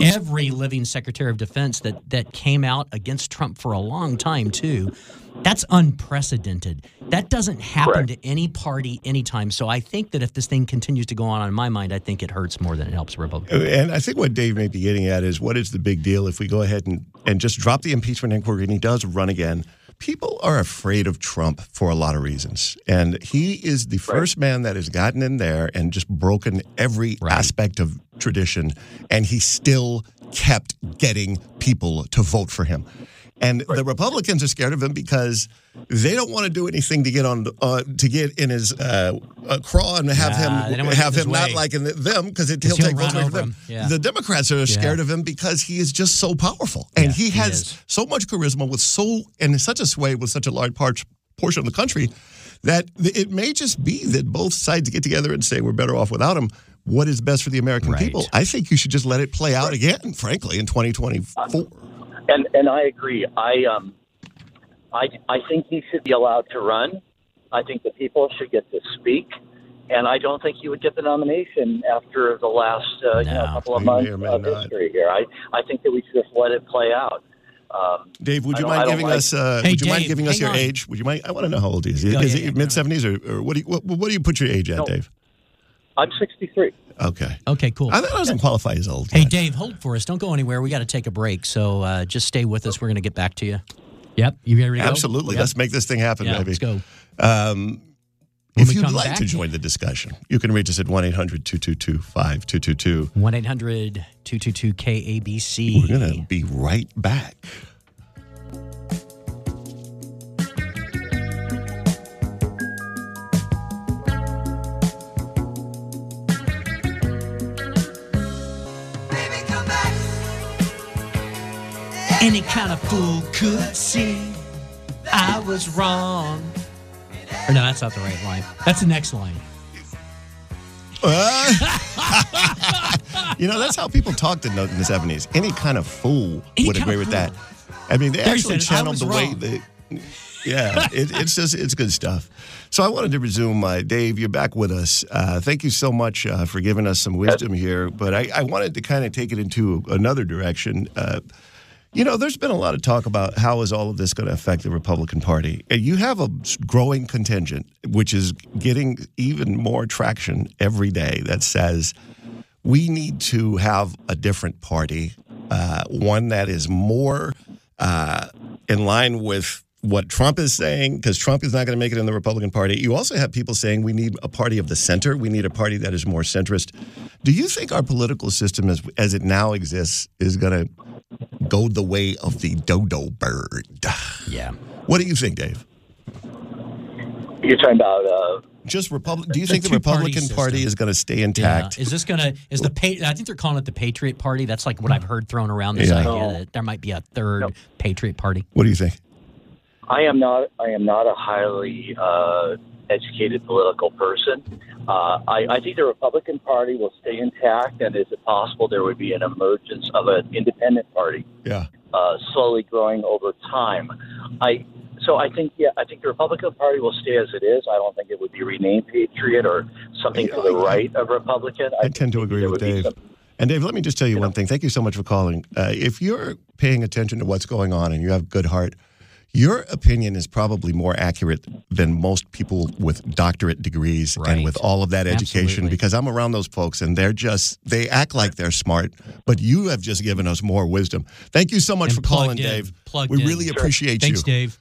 every living Secretary of Defense that came out against Trump for a long time, too, that's unprecedented. That doesn't happen to any party anytime. So I think that if this thing continues to go on in my mind, I think it hurts more than it helps Republicans. And I think what Dave may be getting at is, what is the big deal if we go ahead and just drop the impeachment inquiry and he does run again? People are afraid of Trump for a lot of reasons. And he is the first man that has gotten in there and just broken every aspect of tradition. And he still kept getting people to vote for him. And the Republicans are scared of him because they don't want to do anything to get on to get in his craw and have him not liking them, because he'll take votes away from them. Yeah. The Democrats are scared of him because he is just so powerful, and he has so much charisma and such a sway with such a large portion of the country that it may just be that both sides get together and say we're better off without him. What is best for the American people? I think you should just let it play out again, frankly, in 2024. And I agree. I think he should be allowed to run. I think the people should get to speak. And I don't think he would get the nomination after the last couple of months of history here. I think that we should just let it play out. Dave, would you mind giving us? Would you mind giving us your age? Would you mind? I want to know how old he is. Is it mid-70s or what? What do you put your age at, Dave? I'm 63. Okay. Okay, cool. That doesn't qualify as old. Hey, Dave, hold for us. Don't go anywhere. We got to take a break, so just stay with us. We're going to get back to you. Yep. You ready to go? Absolutely. Yep. Let's make this thing happen, baby. Let's go. If you'd like to join the discussion, you can reach us at 1-800-222-5222. 1-800-222-KABC. We're going to be right back. Any kind of fool could see I was wrong. Or no, that's not the right line. That's the next line. That's how people talked in the 70s. Any kind of fool would agree with that. I mean, they actually channeled the way they... Yeah, it's good stuff. So I wanted to resume. Dave, you're back with us. Thank you so much for giving us some wisdom here. But I wanted to kind of take it into another direction. There's been a lot of talk about how is all of this going to affect the Republican Party. And you have a growing contingent, which is getting even more traction every day, that says we need to have a different party, one that is more in line with what Trump is saying, because Trump is not going to make it in the Republican Party. You also have people saying we need a party of the center. We need a party that is more centrist. Do you think our political system, as it now exists, is going to go the way of the dodo bird? Yeah. What do you think, Dave? You're talking about do you think the Republican Party is going to stay intact? Yeah. Is this going to – I think they're calling it the Patriot Party. That's like what I've heard thrown around, this idea that there might be a third Patriot Party. What do you think? I am not a highly educated political person. I think the Republican Party will stay intact, and is it possible there would be an emergence of an independent party? Yeah, slowly growing over time. I think the Republican Party will stay as it is. I don't think it would be renamed Patriot or something to the right of Republican. I tend to agree with Dave. And Dave, let me just tell you one thing. Thank you so much for calling. If you're paying attention to what's going on and you have good heart, Your opinion is probably more accurate than most people with doctorate degrees and with all of that education, because I'm around those folks, and they're just, they act like they're smart, but you have just given us more wisdom. Thank you so much for calling, Dave. We really appreciate you. Thanks, Dave.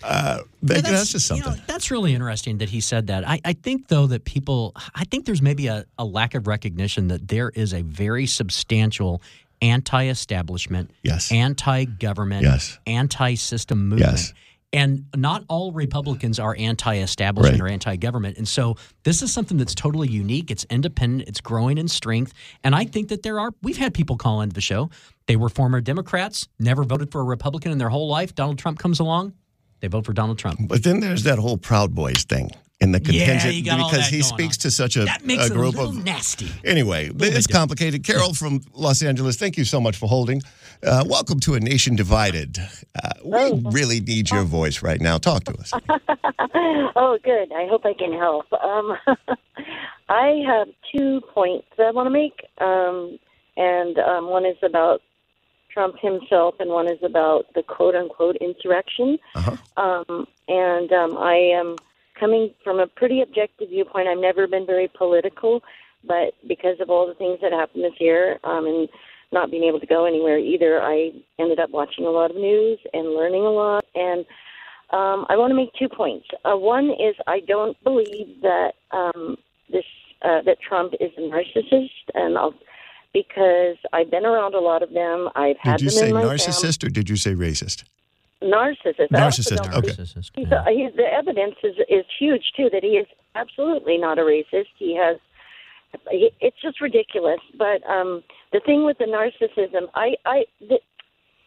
That's just something. You know, that's really interesting that he said that. I think, though, that people, I think there's maybe a lack of recognition that there is a very substantial anti-establishment, anti-government, anti-system movement. And not all Republicans are anti-establishment or anti-government. And so this is something that's totally unique. It's independent. It's growing in strength. And I think that there are – we've had people call into the show. They were former Democrats, never voted for a Republican in their whole life. Donald Trump comes along. They vote for Donald Trump. But then there's that whole Proud Boys thing in the contingent because he speaks to such a group of nasty. Anyway, it's complicated. Carol from Los Angeles, thank you so much for holding. Welcome to A Nation Divided. We really need your voice right now. Talk to us. Oh, good. I hope I can help. I have 2 points that I want to make, and one is about Trump himself, and one is about the quote-unquote insurrection. And I am coming from a pretty objective viewpoint. I've never been very political, but because of all the things that happened this year and not being able to go anywhere either, I ended up watching a lot of news and learning a lot. And I want to make 2 points. One is I don't believe that that Trump is a narcissist, and because I've been around a lot of them. I've had them in my family. Did you say narcissist or did you say racist? Narcissist. Narcissist, okay. He's, the evidence is huge, too, that he is absolutely not a racist. It's just ridiculous. But the thing with the narcissism,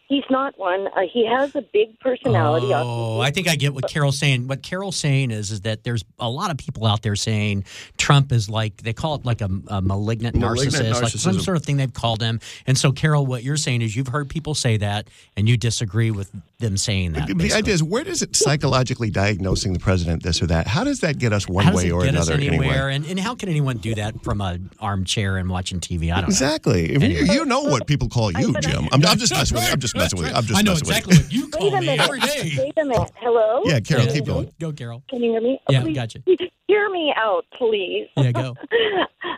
he's not one. He has a big personality. Oh, I think I get what Carol's saying. What Carol's saying is that there's a lot of people out there saying Trump is like, they call it like a malignant narcissist, like some sort of thing they've called him. And so, Carol, what you're saying is you've heard people say that and you disagree with them saying that. The idea is, where does it psychologically diagnosing the president this or that? How does that get us one way or another? Anywhere? And how can anyone do that from an armchair and watching TV? I don't know. Exactly. Anyway. You know what people call you, Jim. I'm just messing with you. I know exactly what you call me every day. Wait a minute. Hello? Yeah, Carol, keep going. Go, Carol. Can you hear me? Yeah, please, gotcha. Hear me out, please. Yeah, go.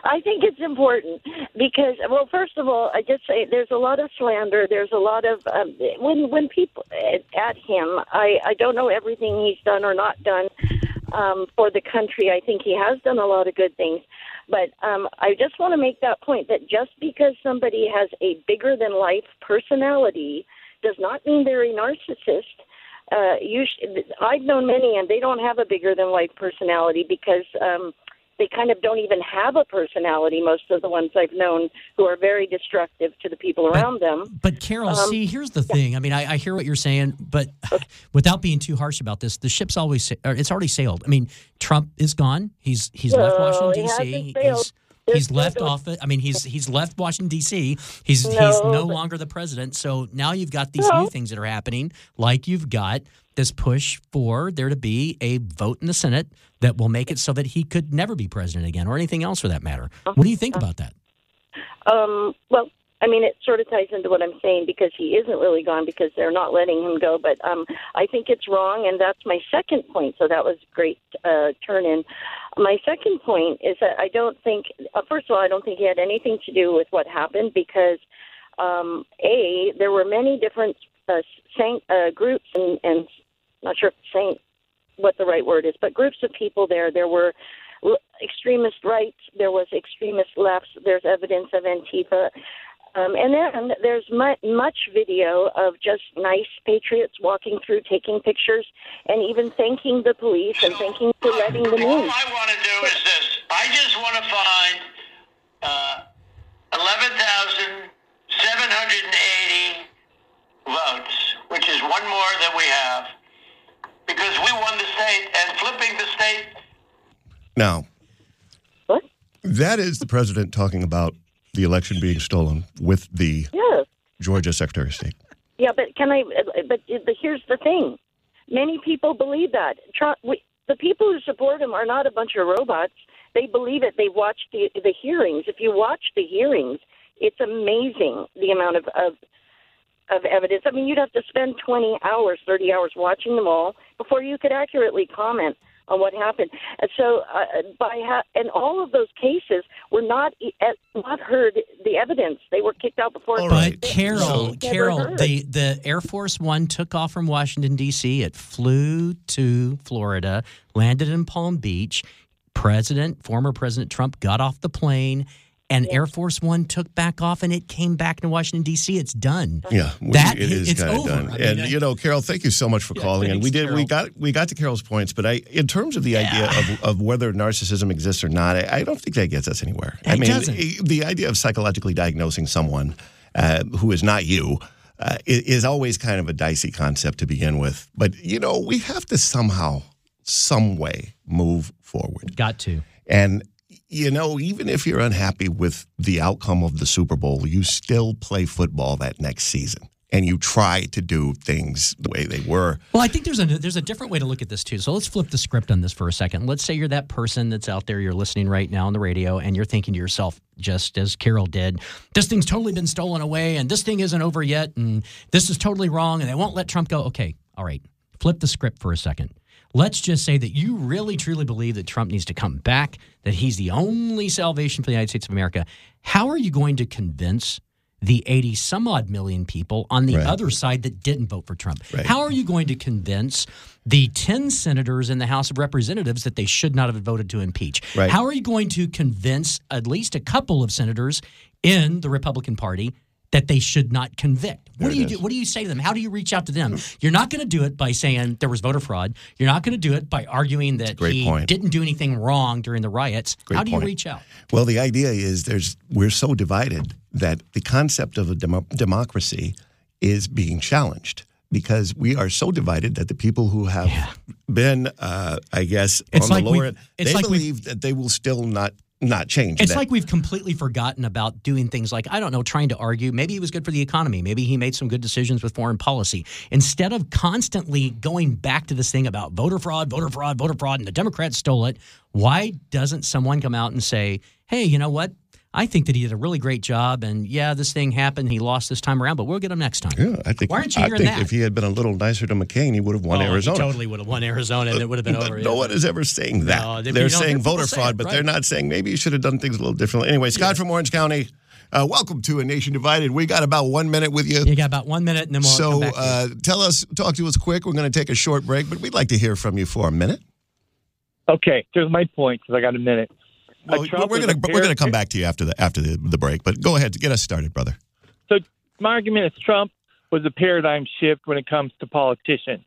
I think it's important because, well, first of all, I just say there's a lot of slander. There's a lot of when people at him, I don't know everything he's done or not done for the country. I think he has done a lot of good things. But I just want to make that point that just because somebody has a bigger-than-life personality does not mean they're a narcissist. I've known many, and they don't have a bigger-than-life personality because they kind of don't even have a personality, most of the ones I've known, who are very destructive to the people around them. But, Carol, see, here's the thing. I mean, I hear what you're saying, but without being too harsh about this, the ship's it's already sailed. I mean, Trump is gone. He's left Washington, D.C. He's left office. I mean, he's left Washington, D.C. He's no longer the president. So now you've got these new things that are happening, like you've got this push for there to be a vote in the Senate that will make it so that he could never be president again or anything else for that matter. What do you think about that? Well, I mean, it sort of ties into what I'm saying because he isn't really gone because they're not letting him go. But I think it's wrong, and that's my second point. So that was a great turn-in. My second point is that I don't think first of all, I don't think he had anything to do with what happened because, A, there were many different groups and not sure what the right word is, but groups of people there. There were extremist rights. There was extremist lefts. There's evidence of Antifa. And then there's much video of just nice patriots walking through, taking pictures, and even thanking the police and thanking for letting them in. All I want to do is this. I just want to find 11,780 votes, which is one more that we have, because we won the state, and flipping the state. Now, what? That is the president talking about the election being stolen with the Georgia Secretary of State. Yeah, but here's the thing. Many people believe that. The people who support him are not a bunch of robots. They believe it. They watch the hearings. If you watch the hearings, it's amazing the amount of of evidence. I mean, you'd have to spend 20 hours, 30 hours watching them all before you could accurately comment on what happened. And so, and all of those cases were not heard the evidence. They were kicked out before. All right, Carol, the Air Force One took off from Washington, D.C. It flew to Florida, landed in Palm Beach. Former President Trump got off the plane, and Air Force One took back off, and it came back to Washington, D.C. It's done. Yeah, it's kind of over. Done. Carol, thank you so much for calling. And we got to Carol's points, but in terms of the idea of whether narcissism exists or not, I don't think that gets us anywhere. I mean, the idea of psychologically diagnosing someone who is not you is always kind of a dicey concept to begin with. But we have to somehow, some way, move forward. Got to. And even if you're unhappy with the outcome of the Super Bowl, you still play football that next season, and you try to do things the way they were. Well, I think there's a different way to look at this, too. So let's flip the script on this for a second. Let's say you're that person that's out there, you're listening right now on the radio, and you're thinking to yourself, just as Carol did, this thing's totally been stolen away, and this thing isn't over yet, and this is totally wrong, and they won't let Trump go. Okay, all right, flip the script for a second. Let's just say that you really, truly believe that Trump needs to come back, that he's the only salvation for the United States of America. How are you going to convince the 80-some-odd million people on the other side that didn't vote for Trump? Right. How are you going to convince the 10 senators in the House of Representatives that they should not have voted to impeach? Right. How are you going to convince at least a couple of senators in the Republican Party that they should not convict? What do you do? What do you say to them? How do you reach out to them? You're not going to do it by saying there was voter fraud. You're not going to do it by arguing that he didn't do anything wrong during the riots. How do you reach out? Well, the idea is we're so divided that the concept of a democracy is being challenged, because we are so divided that the people who have been, on the lower end, they believe that they will still not change. It's like we've completely forgotten about doing things like, I don't know, trying to argue. Maybe he was good for the economy. Maybe he made some good decisions with foreign policy. Instead of constantly going back to this thing about voter fraud, and the Democrats stole it, why doesn't someone come out and say, hey, you know what? I think that he did a really great job, and this thing happened. He lost this time around, but we'll get him next time. Yeah, I think. Why aren't you hearing that? If he had been a little nicer to McCain, he would have won Arizona. He totally would have won Arizona, and it would have been over. No one is ever saying that. They're saying voter fraud, but they're not saying maybe you should have done things a little differently. Anyway, Scott from Orange County, welcome to A Nation Divided. We got about 1 minute with you. You got about 1 minute, and then we'll come back. Talk to us quick. We're going to take a short break, but we'd like to hear from you for a minute. Okay, here's my point, because I got a minute. Well, we're going to come back to you after the break, but go ahead, get us started, brother. So my argument is Trump was a paradigm shift when it comes to politicians,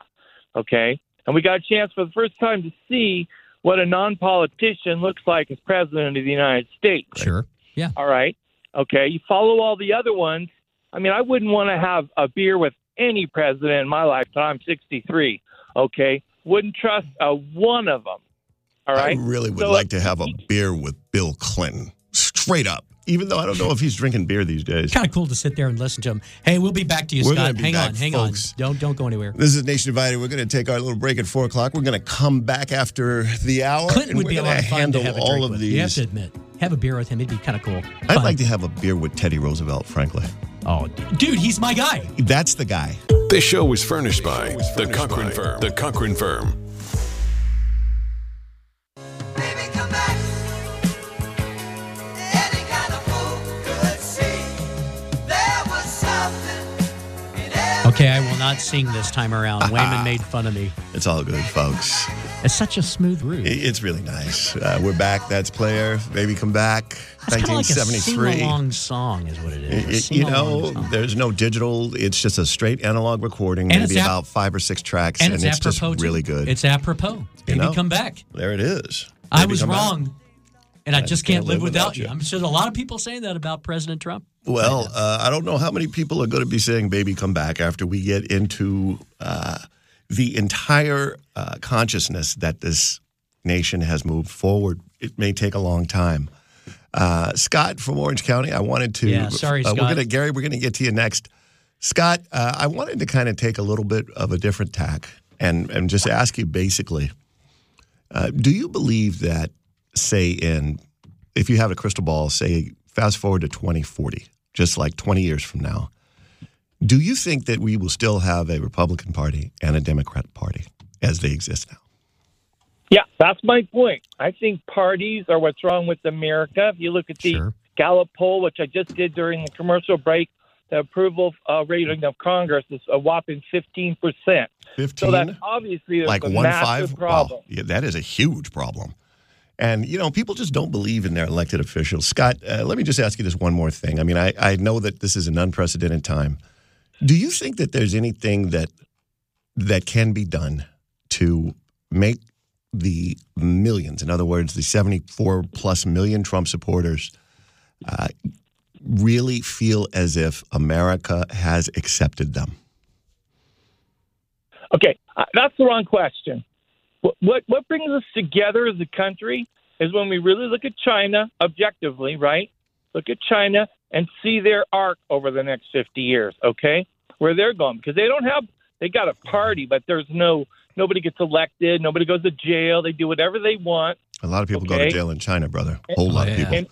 okay? And we got a chance for the first time to see what a non-politician looks like as president of the United States. Sure, yeah. All right, okay, you follow all the other ones. I mean, I wouldn't want to have a beer with any president in my lifetime. I'm 63, okay? Wouldn't trust one of them. All right. I really would like to have a beer with Bill Clinton, straight up, even though I don't know if he's drinking beer these days. Kind of cool to sit there and listen to him. Hey, we'll be back to you, Scott. Hang on, folks. Don't go anywhere. This is Nation Divided. We're going to take our little break at 4 o'clock. We're going to come back after the hour. Clinton would be a lot of fun to have a drink with. You have to admit, have a beer with him. It'd be kind of cool. I'd like to have a beer with Teddy Roosevelt, frankly. Oh, dude, he's my guy. That's the guy. This show was furnished by The Cochran Firm. The Cochran Firm. Okay, I will not sing this time around. Wayman made fun of me. It's all good, folks. It's such a smooth route. It's really nice. We're back. That's Player. Baby Come Back. That's 1973. Like a sing-along song is what it is. There's no digital. It's just a straight analog recording, and maybe about 5 or 6 tracks, and it's just really good. It's apropos. Baby Come Back. There it is. Baby I was wrong, back. And I just can't live without you. I'm sure a lot of people say that about President Trump. Well, I don't know how many people are going to be saying Baby Come Back after we get into the entire consciousness that this nation has moved forward. It may take a long time. Scott from Orange County, I wanted to... Yeah, sorry, Scott. Gary, we're going to get to you next. Scott, I wanted to kind of take a little bit of a different tack and just ask you basically, do you believe that, if you have a crystal ball, fast forward to 2040, just like 20 years from now, Do you think that we will still have a Republican Party and a Democrat Party as they exist now? Yeah, that's my point. I think parties are what's wrong with America. If you look at the Gallup poll, which I just did during the commercial break, the approval rating of Congress is a whopping 15%. 15? So that's obviously like a massive problem. Wow. Yeah, that is a huge problem. And, you know, people just don't believe in their elected officials. Scott, let me just ask you this one more thing. I mean, I know that this is an unprecedented time. Do you think that there's anything that can be done to make the millions, in other words, the 74-plus million Trump supporters, really feel as if America has accepted them? Okay, that's the wrong question. What brings us together as a country is when we really look at China objectively, right? Look at China and see their arc over the next 50 years, okay? Where they're going, because they don't have, they got a party, but there's nobody gets elected, nobody goes to jail, they do whatever they want. A lot of people go to jail in China, brother. A whole lot of people.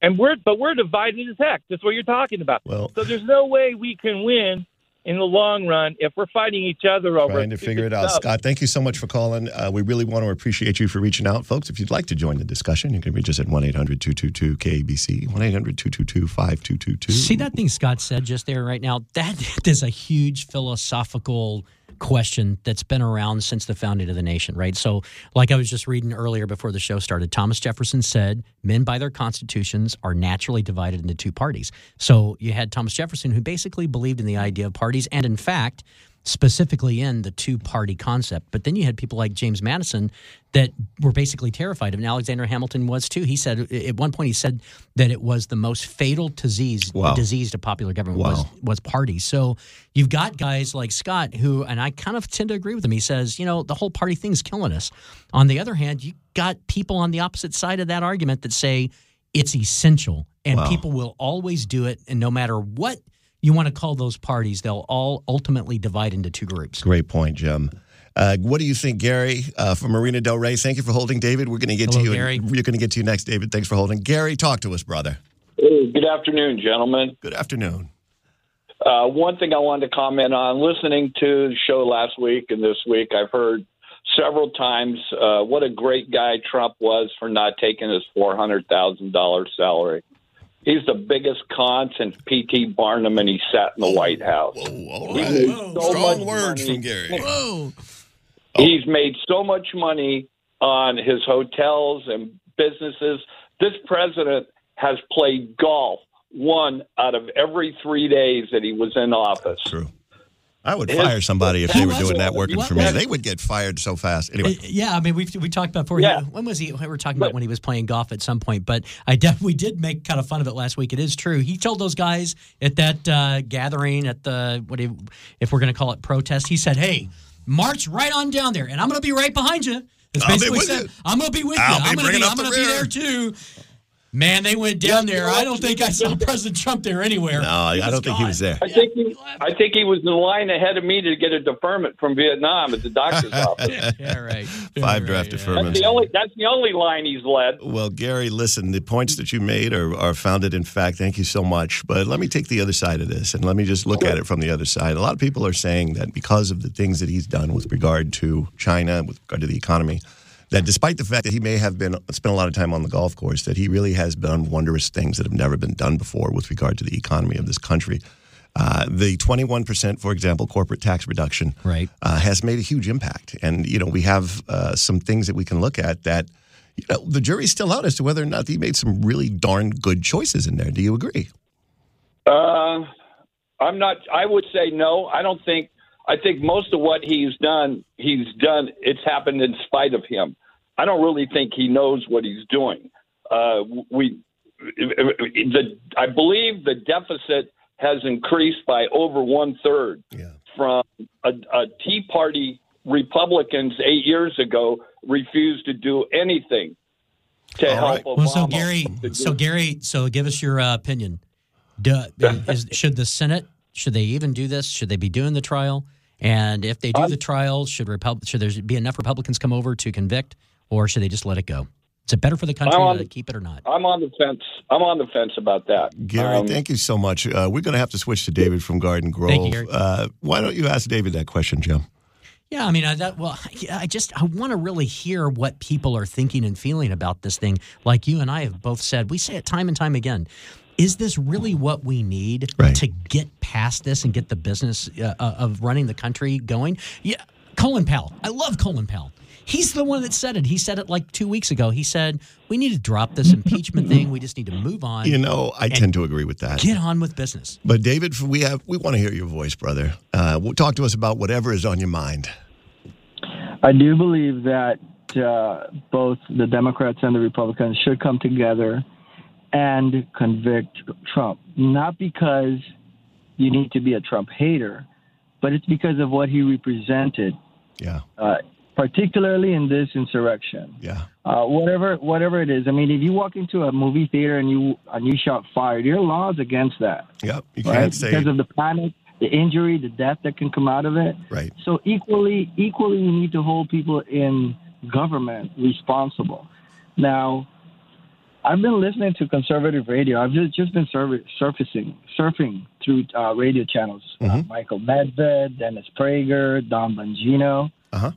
And we're divided as heck. That's what you're talking about. Well, so there's no way we can win in the long run if we're fighting each other over trying to figure it out. Scott, thank you so much for calling. We really want to appreciate you for reaching out. Folks, if you'd like to join the discussion, you can reach us at 1-800-222-KABC, 1-800-222-5222. See that thing Scott said just there right now? That is a huge philosophical question that's been around since the founding of the nation, right? So like I was just reading earlier before the show started, Thomas Jefferson said men by their constitutions are naturally divided into two parties. So you had Thomas Jefferson, who basically believed in the idea of parties and, in fact, specifically in the two-party concept. But then you had people like James Madison that were basically terrified of it. And Alexander Hamilton was too. He said at one point he said that it was the most fatal disease to popular government was parties. So you've got guys like Scott who, and I kind of tend to agree with him. He says, you know, the whole party thing's killing us. On the other hand, you got people on the opposite side of that argument that say it's essential and people will always do it, and no matter what you want to call those parties, they'll all ultimately divide into two groups. Great point, Jim. What do you think, Gary, from Marina Del Rey? Thank you for holding, David. We're going to get to you. Gary. We're going to get to you next, David. Thanks for holding. Gary, talk to us, brother. Hey, good afternoon, gentlemen. Good afternoon. One thing I wanted to comment on, listening to the show last week and this week, I've heard several times what a great guy Trump was for not taking his $400,000 salary. He's the biggest con since P.T. Barnum, and he sat in the White House. Whoa, all right. Strong words from Gary. Whoa. Oh. He's made so much money on his hotels and businesses. This president has played golf one out of every 3 days that he was in office. True. I would fire somebody if they were doing that working for me. They would get fired so fast. Anyway. Yeah, I mean, we talked about before. Yeah. When was he? We were talking about when he was playing golf at some point. But we did make kind of fun of it last week. It is true. He told those guys at that gathering at the, if we're going to call it protest, he said, hey, march right on down there, and I'm going to be right behind you. It's basically said, I'm going to be with you. I'm going to be there too. Man, they went down there. I don't think I saw President Trump there anywhere. No, I don't think he was there. I think he was in line ahead of me to get a deferment from Vietnam at the doctor's office. Yeah, right. Five draft deferments. That's the only line he's led. Well, Gary, listen, the points that you made are founded in fact. Thank you so much. But let me take the other side of this, and let me just look at it from the other side. A lot of people are saying that because of the things that he's done with regard to China, with regard to the economy, that despite the fact that he may have spent a lot of time on the golf course, that he really has done wondrous things that have never been done before with regard to the economy of this country. The 21%, for example, corporate tax reduction has made a huge impact. And, you know, we have some things that we can look at that, you know, the jury's still out as to whether or not he made some really darn good choices in there. Do you agree? I would say no. I think most of what he's done, it's happened in spite of him. I don't really think he knows what he's doing. I believe the deficit has increased by over 1/3 from a Tea Party Republicans 8 years ago refused to do anything to help Obama. Well, so Gary, give us your opinion. Should the Senate? Should they even do this? Should they be doing the trial? And if they do the trial, should there be enough Republicans come over to convict, or should they just let it go? Is it better for the country to keep it or not? I'm on the fence. I'm on the fence about that. Gary, thank you so much. We're going to have to switch to David from Garden Grove. Thank you, Gary. Why don't you ask David that question, Jim? Yeah, I mean, I want to really hear what people are thinking and feeling about this thing. Like you and I have both said, we say it time and time again. Is this really what we need to get past this and get the business of running the country going? Yeah, Colin Powell. I love Colin Powell. He's the one that said it. He said it like 2 weeks ago. He said, we need to drop this impeachment thing. We just need to move on. You know, I tend to agree with that. Get on with business. But, David, we want to hear your voice, brother. Talk to us about whatever is on your mind. I do believe that both the Democrats and the Republicans should come together and convict Trump. Not because you need to be a Trump hater, but it's because of what he represented. Yeah. Particularly in this insurrection. Yeah. Whatever it is. I mean, if you walk into a movie theater and you shout fire, there are laws against that. Yep. You can't say because of the panic, the injury, the death that can come out of it. Right. So equally you need to hold people in government responsible. Now, I've been listening to conservative radio. I've just been surfing through radio channels. Mm-hmm. Michael Medved, Dennis Prager, Don Bongino. Uh-huh.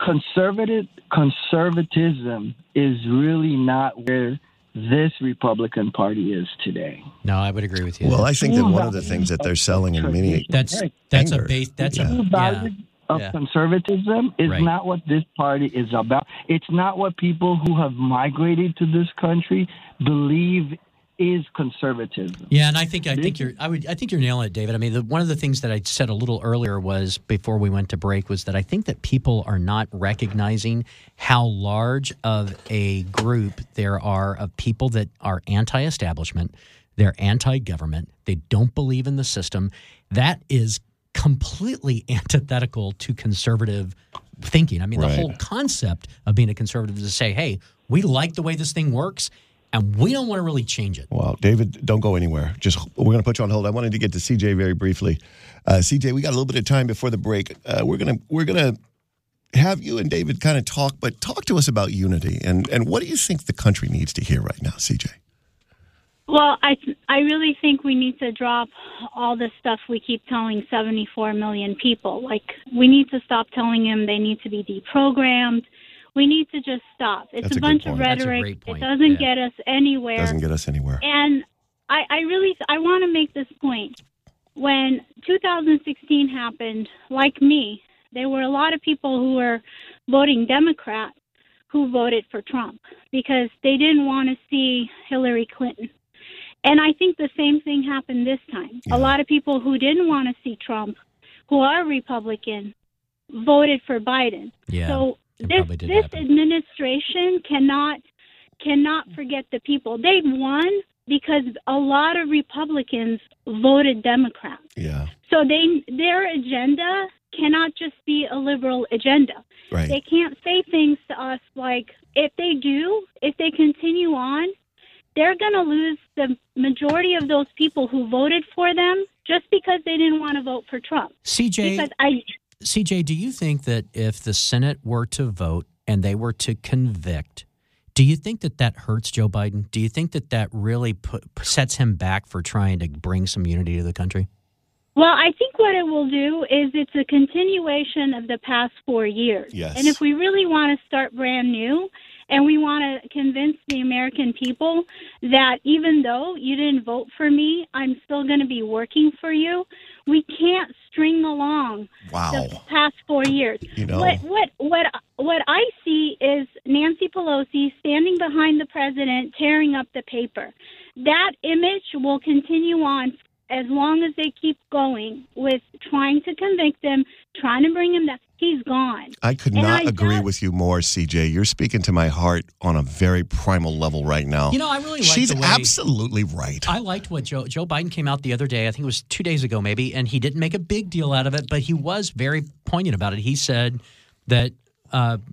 Conservatism is really not where this Republican Party is today. No, I would agree with you. Well, I think that one of the things that they're selling in many that's anger. A base. That's a value of conservatism is not what this party is about. It's not what people who have migrated to this country believe is conservatism. Yeah, and I think you're nailing it, David. I mean, one of the things that I said a little earlier was before we went to break was that I think that people are not recognizing how large of a group there are of people that are anti-establishment, they're anti-government, they don't believe in the system. That is completely antithetical to conservative thinking. I mean, the whole concept of being a conservative is to say, hey, we like the way this thing works, and we don't want to really change it. Wow, David, don't go anywhere. We're going to put you on hold. I wanted to get to CJ very briefly. CJ, we got a little bit of time before the break. We're going to have you and David kind of talk, but talk to us about unity. And what do you think the country needs to hear right now, CJ? Well, I really think we need to drop all the stuff we keep telling 74 million people. Like, we need to stop telling them they need to be deprogrammed. We need to just stop. It's a bunch of rhetoric. It doesn't get us anywhere. And I want to make this point. When 2016 happened, like me, there were a lot of people who were voting Democrat who voted for Trump because they didn't want to see Hillary Clinton. And I think the same thing happened this time. Yeah. A lot of people who didn't want to see Trump, who are Republican, voted for Biden. Yeah. So This administration cannot forget the people. They won because a lot of Republicans voted Democrat. Yeah. So their agenda cannot just be a liberal agenda. Right. They can't say things to us like, if they continue on, they're going to lose the majority of those people who voted for them just because they didn't want to vote for Trump. CJ, do you think that if the Senate were to vote and they were to convict, do you think that that hurts Joe Biden? Do you think that that really sets him back for trying to bring some unity to the country? Well, I think what it will do is it's a continuation of the past 4 years. Yes. And if we really want to start brand new and we want to convince the American people that even though you didn't vote for me, I'm still going to be working for you, we can't string along the past 4 years. You know, what I see is Nancy Pelosi standing behind the president, tearing up the paper. That image will continue on as long as they keep going with trying to convict him, trying to bring him that he's gone. I could not agree with you more, CJ. You're speaking to my heart on a very primal level right now. You know, I really like she's the way, absolutely right. I liked what Joe Biden came out the other day. I think it was 2 days ago maybe, and he didn't make a big deal out of it, but he was very poignant about it. He said that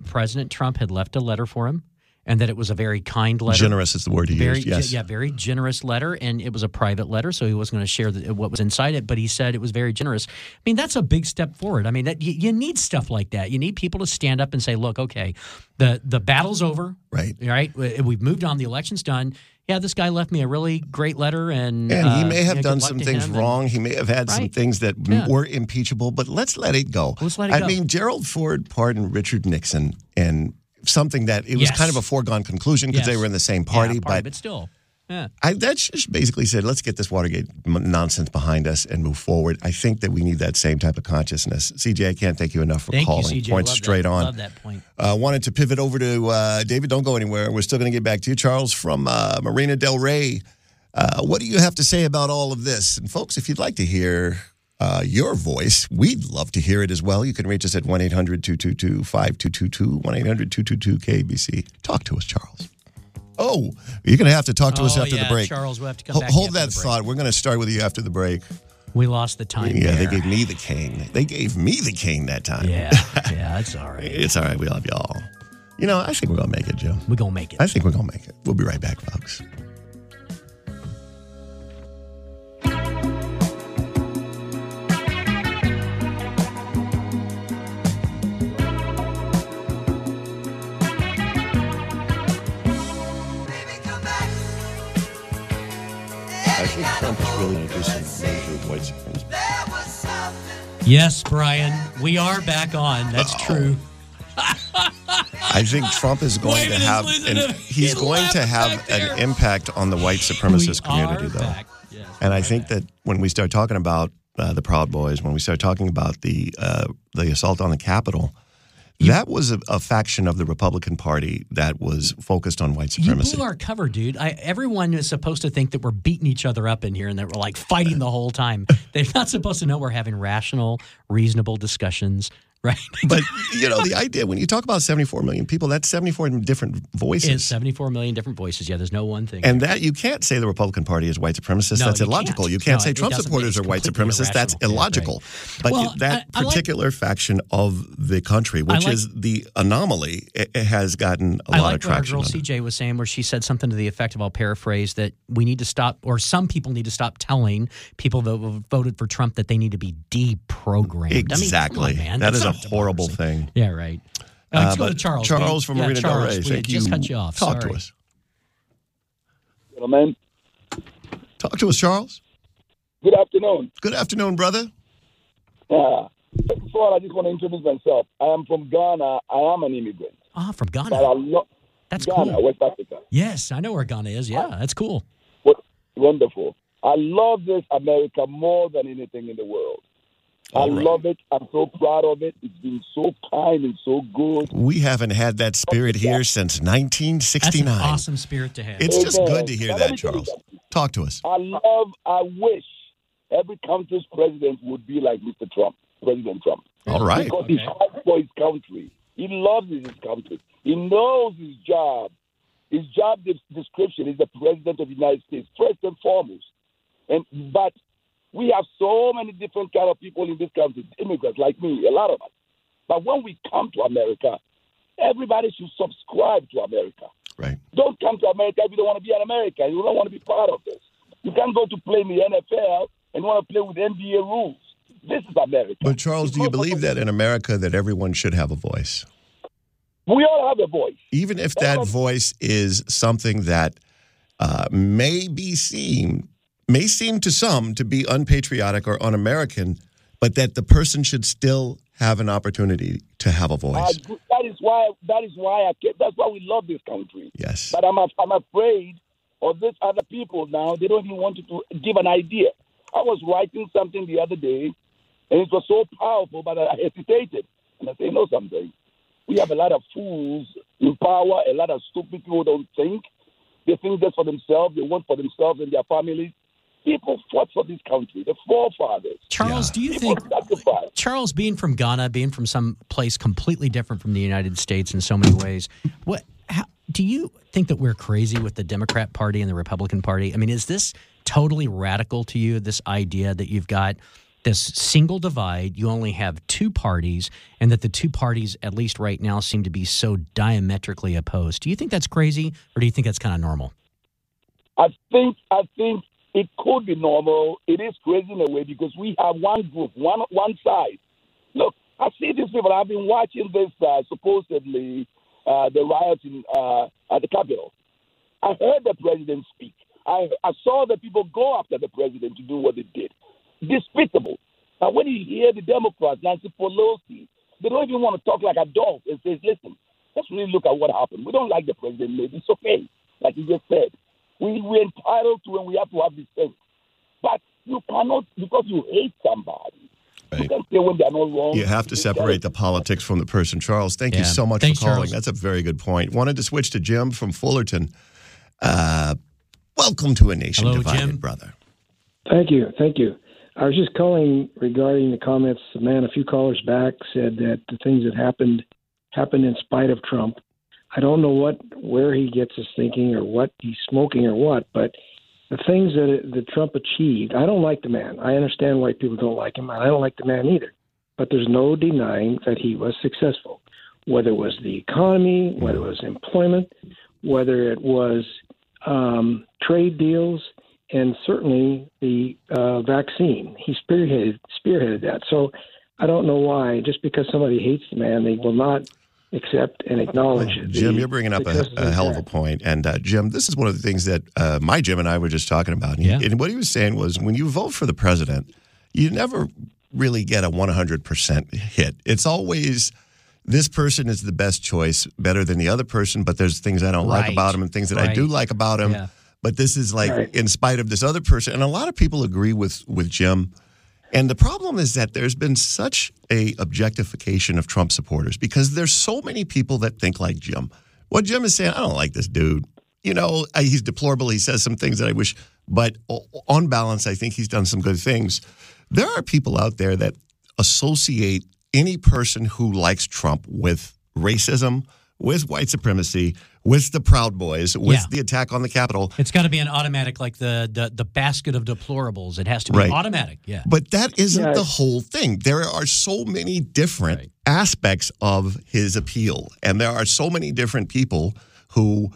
President Trump had left a letter for him and that it was a very kind letter. Generous is the word he used, yes. Yeah, very generous letter, and it was a private letter, so he wasn't going to share what was inside it, but he said it was very generous. I mean, that's a big step forward. I mean, that you need stuff like that. You need people to stand up and say, look, okay, the battle's over. Right? We've moved on. The election's done. Yeah, this guy left me a really great letter. And he may have done some things wrong. And, he may have had some things that were impeachable, but let's let it go. Let's let it go. I mean, Gerald Ford pardoned Richard Nixon and— something that it was kind of a foregone conclusion because they were in the same party. But still. Yeah. That just basically said, let's get this Watergate nonsense behind us and move forward. I think that we need that same type of consciousness. CJ, I can't thank you enough for calling. Thank you, CJ. Points straight on. I love that point. Wanted to pivot over to David. Don't go anywhere. We're still going to get back to you. Charles from Marina Del Rey. What do you have to say about all of this? And folks, if you'd like to hear your voice, we'd love to hear it as well. You can reach us at 1-800-222-5222, 1-800-222-KBC. Talk to us, Charles. Oh, you're going to have to talk to us after the break. Charles, we'll have to come back. Hold that thought. We're going to start with you after the break. We lost the time. Yeah, they gave me the cane. They gave me the cane that time. Yeah, it's all right. It's all right. We love y'all. You know, I think we're going to make it, Joe. We're going to make it. I think we're going to make it. We'll be right back, folks. Trump is really interesting. Yes, Brian, we are back on. That's true. I think Trump is going to have an impact on the white supremacist community, though. Yes, and I think that when we start talking about the Proud Boys, when we start talking about the assault on the Capitol. That was a faction of the Republican Party that was focused on white supremacy. You blew our cover, dude. Everyone is supposed to think that we're beating each other up in here and that we're, like, fighting the whole time. They're not supposed to know we're having rational, reasonable discussions, right? But, you know, the idea, when you talk about 74 million people, that's 74 different voices. It's 74 million different voices. Yeah, there's no one thing. And that you can't say the Republican Party is white supremacist. No, that's illogical. You can't say Trump supporters are white supremacists. That's illogical. Right. But that particular faction of the country, which is the anomaly, it has gotten a lot of traction. I like what our girl CJ was saying, where she said something to the effect of, I'll paraphrase, that we need to stop, or some people need to stop telling people that voted for Trump that they need to be deprogrammed. Exactly. I mean, come on, man. That is a horrible thing. Yeah, right. Let's go to Charles. Charles from Marina Del Rey. Thank you. Just cut you off. Talk to us. Gentlemen. Talk to us, Charles. Good afternoon. Good afternoon, brother. First of all, I just want to introduce myself. I am from Ghana. I am an immigrant. Ah, from Ghana. But that's Ghana, cool. West Africa. Yes, I know where Ghana is. Yeah, that's cool. Wonderful. I love this America more than anything in the world. I love it. I'm so proud of it. It's been so kind and so good. We haven't had that spirit here since 1969. That's an awesome spirit to have. It's just good to hear that, Charles. Talk to us. I wish every country's president would be like Mr. Trump, President Trump. All right. Because he fights for his country. He loves his country. He knows his job. His job description is the president of the United States, first and foremost. But we have so many different kind of people in this country, immigrants like me, a lot of us. But when we come to America, everybody should subscribe to America. Right. Don't come to America if you don't want to be an American. You don't want to be part of this. You can't go to play in the NFL and want to play with NBA rules. This is America. But, Charles, do you believe that in America that everyone should have a voice? We all have a voice. Even if that voice is something that may seem to some to be unpatriotic or un-American, but that the person should still have an opportunity to have a voice. That's why we love this country. Yes. But I'm afraid of these other people now. They don't even want to give an idea. I was writing something the other day, and it was so powerful, but I hesitated. And I say, no, something. We have a lot of fools in power, a lot of stupid people who don't think. They think just for themselves. They want for themselves and their families. People fought for this country, the forefathers. Charles, do you think, Charles, being from Ghana, being from some place completely different from the United States in so many ways, do you think that we're crazy with the Democrat Party and the Republican Party? I mean, is this totally radical to you, this idea that you've got this single divide, you only have two parties, and that the two parties, at least right now, seem to be so diametrically opposed. Do you think that's crazy, or do you think that's kind of normal? I think it could be normal. It is crazy in a way because we have one group, one side. Look, I see these people. I've been watching this supposedly the riots at the Capitol. I heard the president speak. I saw the people go after the president to do what they did. Despicable. And when you hear the Democrats, Nancy Pelosi, they don't even want to talk like adults and say, listen, let's really look at what happened. We don't like the president, maybe. It's okay, like you just said. We're entitled to and we have to have this thing. But you cannot, because you hate somebody. Right. You can't say when they're not wrong. You have to separate the politics from the person. Charles, thank you so much for calling. Charles. That's a very good point. Wanted to switch to Jim from Fullerton. Welcome to A Nation Divided, Jim. Brother. Thank you. I was just calling regarding the comments. The man a few callers back said that the things that happened in spite of Trump. I don't know where he gets his thinking or what he's smoking or what, but the things that Trump achieved, I don't like the man. I understand why people don't like him, and I don't like the man either. But there's no denying that he was successful, whether it was the economy, whether it was employment, whether it was trade deals, and certainly the vaccine. He spearheaded that. So I don't know why, just because somebody hates the man, they will not accept and acknowledge it. Jim, you're bringing up a hell of a point. And, Jim, this is one of the things that my Jim and I were just talking about. And what he was saying was when you vote for the president, you never really get a 100% hit. It's always this person is the best choice, better than the other person, but there's things I don't like about him and things that I do like about him. Yeah. But this is like in spite of this other person. And a lot of people agree with Jim. And the problem is that there's been such a objectification of Trump supporters because there's so many people that think like Jim. What Jim is saying, I don't like this dude. You know, he's deplorable. He says some things that I wish. But on balance, I think he's done some good things. There are people out there that associate any person who likes Trump with racism, with white supremacy, with the Proud Boys, with the attack on the Capitol. It's got to be an automatic, like the basket of deplorables. It has to be automatic, But that isn't the whole thing. There are so many different aspects of his appeal, and there are so many different people who,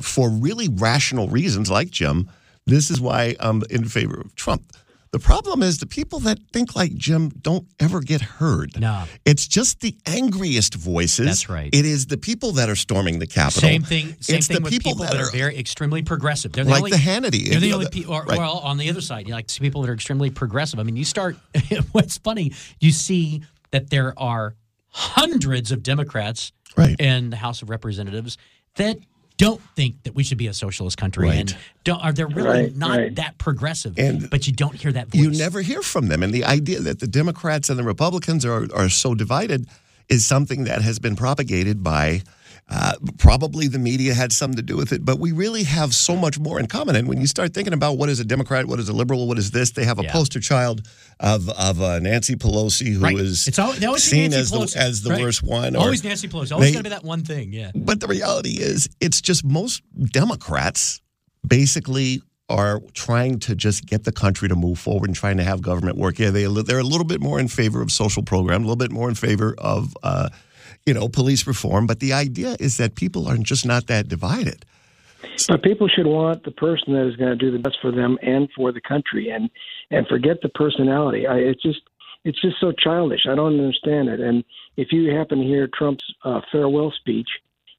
for really rational reasons like Jim, this is why I'm in favor of Trump. The problem is the people that think like Jim don't ever get heard. No. It's just the angriest voices. That's right. It is the people that are storming the Capitol. Same thing with people that are very extremely progressive. They're the like only, the Hannity. They're the only people, well, on the other side, you like to see people that are extremely progressive. I mean, you start, what's funny, you see that there are hundreds of Democrats in the House of Representatives that don't think that we should be a socialist country, and they're really not that progressive, and but you don't hear that voice. You never hear from them, and the idea that the Democrats and the Republicans are so divided is something that has been propagated by probably the media had something to do with it, but we really have so much more in common, and when you start thinking about what is a Democrat, what is a liberal, what is this, they have a poster child of Nancy Pelosi, who is seen as the worst one. Always Nancy Pelosi. Always going to be that one thing, But the reality is, it's just most Democrats basically are trying to just get the country to move forward and trying to have government work. Yeah, they're a little bit more in favor of social programs, a little bit more in favor of police reform. But the idea is that people are just not that divided. But people should want the person that is going to do the best for them and for the country, and forget the personality. It's just so childish. I don't understand it. And if you happen to hear Trump's farewell speech,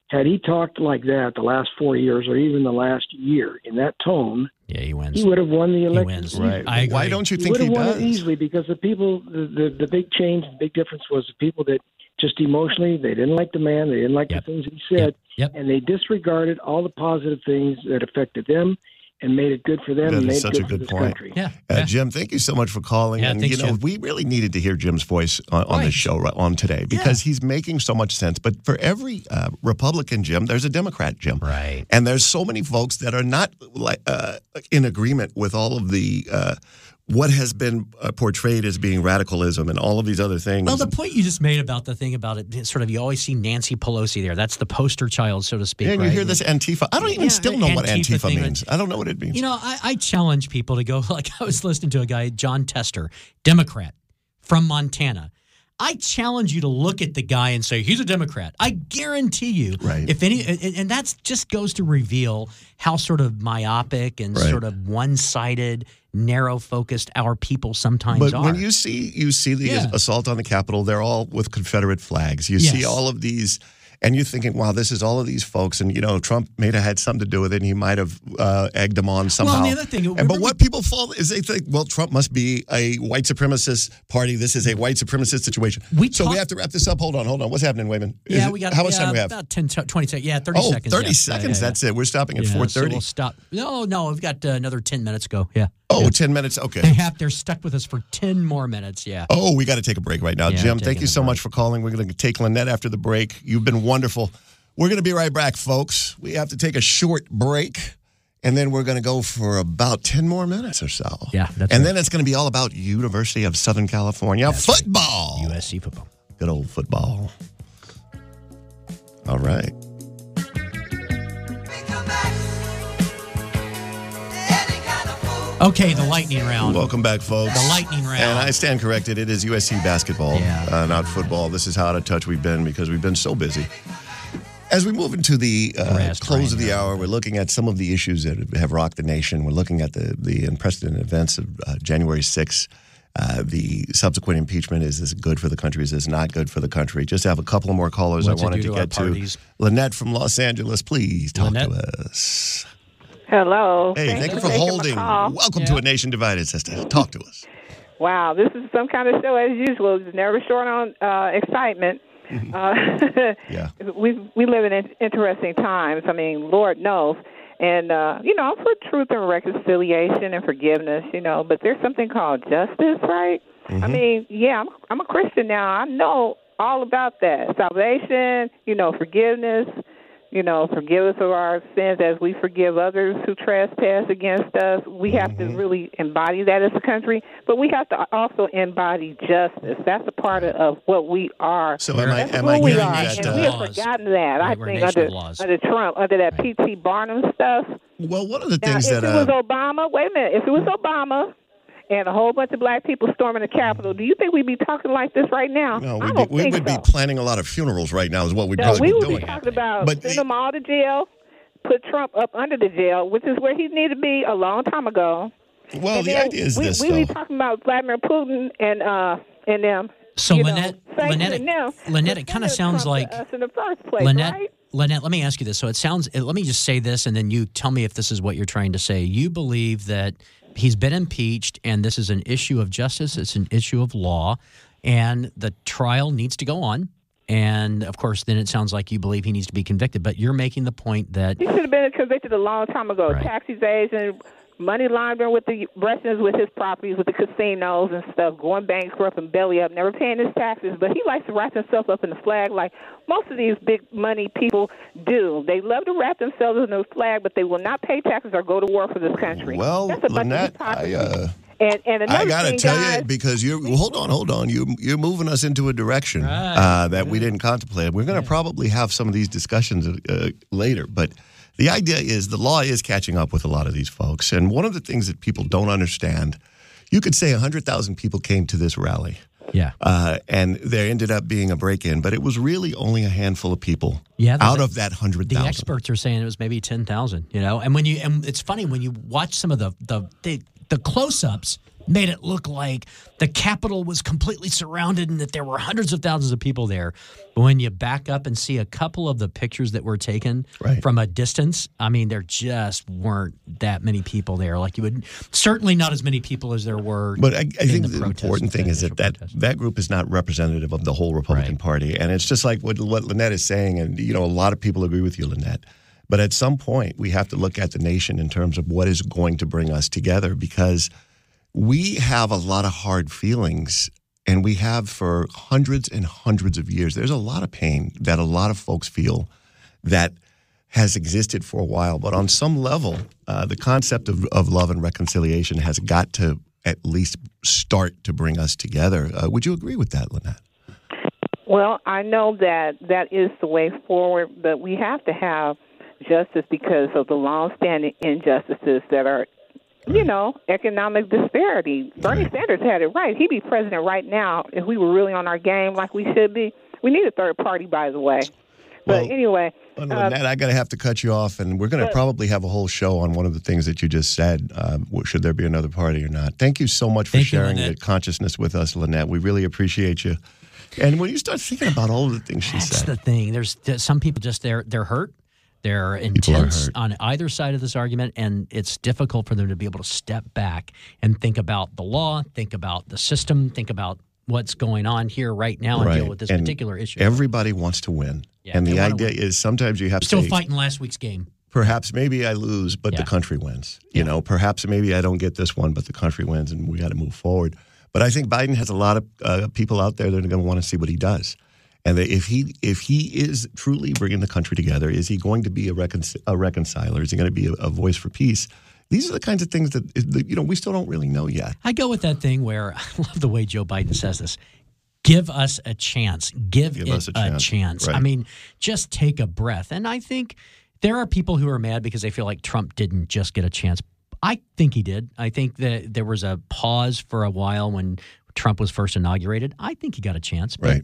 had he talked like that the last 4 years or even the last year in that tone, he wins. He would have won the election. He wins. Right. Why don't you think he does? He would have won it easily because the people, the big change, the big difference was the people that just emotionally, they didn't like the man, they didn't like the things he said, and they disregarded all the positive things that affected them and made it good for them. That and made such it good a good for point. Country. Jim, thank you so much for calling. And thanks, Jim. We really needed to hear Jim's voice on this show on today because he's making so much sense. But for every Republican Jim, there's a Democrat Jim, and there's so many folks that are not in agreement with all of the what has been portrayed as being radicalism and all of these other things. Well, the point you just made about the thing about it, sort of you always see Nancy Pelosi there. That's the poster child, so to speak. Yeah, and you hear this Antifa. I don't even still know what Antifa means. I don't know what it means. You know, I challenge people to go, like I was listening to a guy, John Tester, Democrat from Montana. I challenge you to look at the guy and say, he's a Democrat. I guarantee you. Right. If any, and that just goes to reveal how sort of myopic and right. sort of one-sided, narrow-focused our people sometimes but are. But when you see the yeah. assault on the Capitol, they're all with Confederate flags. You yes. see all of these, and you're thinking, wow, this is all of these folks. And, you know, Trump may have had something to do with it, and he might have egged them on somehow. Well, the other thing, but what people fall is they think, well, Trump must be a white supremacist party. This is a white supremacist situation. So we have to wrap this up. Hold on. What's happening? Wait a minute. Yeah, we got, how much time we have? About 10, 20 seconds. Yeah, 30 seconds. Oh, 30 seconds. Yeah. That's it. We're stopping at 4:30. So we'll stop. No, we've got another 10 minutes to go. Yeah. Oh, 10 minutes. Okay. They're stuck with us for 10 more minutes. Yeah. Oh, we got to take a break right now. Yeah, Jim, thank you so much for calling. We're going to take Lynette after the break. You've been wonderful. We're going to be right back, folks. We have to take a short break, and then we're going to go for about 10 more minutes or so. Yeah. Then it's going to be all about University of Southern California football. Right. USC football. Good old football. All right. Okay, the lightning round. Welcome back, folks. The lightning round. And I stand corrected. It is USC basketball, not football. This is how out of touch we've been because we've been so busy. As we move into the close of the hour, we're looking at some of the issues that have rocked the nation. We're looking at the unprecedented events of January 6th. The subsequent impeachment, is this good for the country? Is this not good for the country? Just have a couple more callers I wanted to get to. Lynette from Los Angeles, please talk to us. Hello. Hey, thank you for holding. Welcome to A Nation Divided, sister. Talk to us. Wow, this is some kind of show as usual. It's never short on excitement. Yeah. We live in interesting times. I mean, Lord knows. And, you know, I'm for truth and reconciliation and forgiveness, you know, but there's something called justice, right? Mm-hmm. I mean, I'm a Christian now. I know all about that. Salvation, you know, forgiveness. You know, forgive us of our sins as we forgive others who trespass against us. We have to really embody that as a country, but we have to also embody justice. That's a part of what we are. So am I getting that? And we have forgotten that, I think, under Trump, under that P.T. Barnum stuff. Well, one of the things if it was Obama and a whole bunch of black people storming the Capitol, do you think we'd be talking like this right now? No, we would be planning a lot of funerals right now is what we'd probably be doing. We would be talking about send them all to jail, put Trump up under the jail, which is where he needed to be a long time ago. Well, and the idea is this, we'd be talking about Vladimir Putin and them. So, Lynette, it kind of sounds like us in the first place, right? Lynette, let me ask you this. So let me just say this, and then you tell me if this is what you're trying to say. You believe that he's been impeached, and this is an issue of justice. It's an issue of law, and the trial needs to go on. And, of course, then it sounds like you believe he needs to be convicted, but you're making the point that he should have been convicted a long time ago. Right. Tax evasion, money laundering with the Russians, with his properties, with the casinos and stuff, going bankrupt and belly up, never paying his taxes. But he likes to wrap himself up in the flag like most of these big money people do. They love to wrap themselves in the flag, but they will not pay taxes or go to war for this country. Well, Lynette, and I got to tell you, because hold on. You're moving us into a direction that we didn't contemplate. We're going to probably have some of these discussions later, but the idea is the law is catching up with a lot of these folks. And one of the things that people don't understand, you could say 100,000 people came to this rally. Yeah. And there ended up being a break-in, but it was really only a handful of people out of that 100,000. The experts are saying it was maybe 10,000, you know. And it's funny when you watch some of the close-ups made it look like the Capitol was completely surrounded and that there were hundreds of thousands of people there. But when you back up and see a couple of the pictures that were taken from a distance, I mean, there just weren't that many people there. Like you would certainly not as many people as there were. But I think the important thing is that group is not representative of the whole Republican Party. And it's just like what Lynette is saying. And, you know, a lot of people agree with you, Lynette. But at some point, we have to look at the nation in terms of what is going to bring us together, because we have a lot of hard feelings, and we have for hundreds and hundreds of years. There's a lot of pain that a lot of folks feel that has existed for a while. But on some level, the concept of love and reconciliation has got to at least start to bring us together. Would you agree with that, Lynette? Well, I know that that is the way forward, but we have to have justice because of the longstanding injustices that are, you know, economic disparity. Bernie Sanders had it right. He'd be president right now if we were really on our game like we should be. We need a third party, by the way. But anyway. Lynette, I got to have to cut you off, and we're going to probably have a whole show on one of the things that you just said, should there be another party or not. Thank you so much for sharing the consciousness with us, Lynette. We really appreciate you. And when you start thinking about all the things she said. That's the thing. There's some people just, they're hurt. They're intense on either side of this argument, and it's difficult for them to be able to step back and think about the law, think about the system, think about what's going on here right now and deal with this particular issue. Everybody wants to win. Yeah, and the idea is sometimes you have to— Still fighting last week's game. Perhaps maybe I lose, but the country wins. You know, perhaps maybe I don't get this one, but the country wins, and we got to move forward. But I think Biden has a lot of people out there that are going to want to see what he does. And if he is truly bringing the country together, is he going to be a reconciler? Is he going to be a voice for peace? These are the kinds of things that, you know, we still don't really know yet. I go with that thing where I love the way Joe Biden says this. Give us a chance. Give us a chance. Right. I mean, just take a breath. And I think there are people who are mad because they feel like Trump didn't just get a chance. I think he did. I think that there was a pause for a while when Trump was first inaugurated. I think he got a chance. But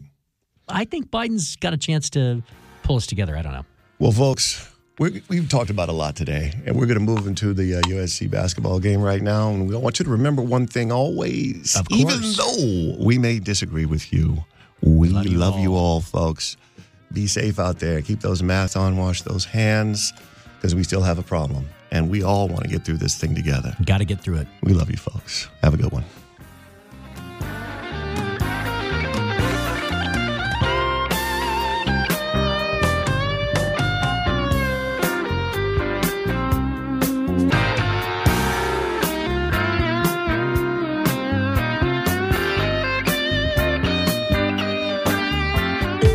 I think Biden's got a chance to pull us together. I don't know. Well, folks, we've talked about a lot today, and we're going to move into the USC basketball game right now. And we want you to remember one thing always. Of course. Even though we may disagree with you, we love you all, folks. Be safe out there. Keep those masks on. Wash those hands because we still have a problem. And we all want to get through this thing together. Got to get through it. We love you, folks. Have a good one.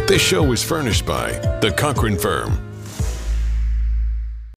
This show is furnished by The Cochran Firm.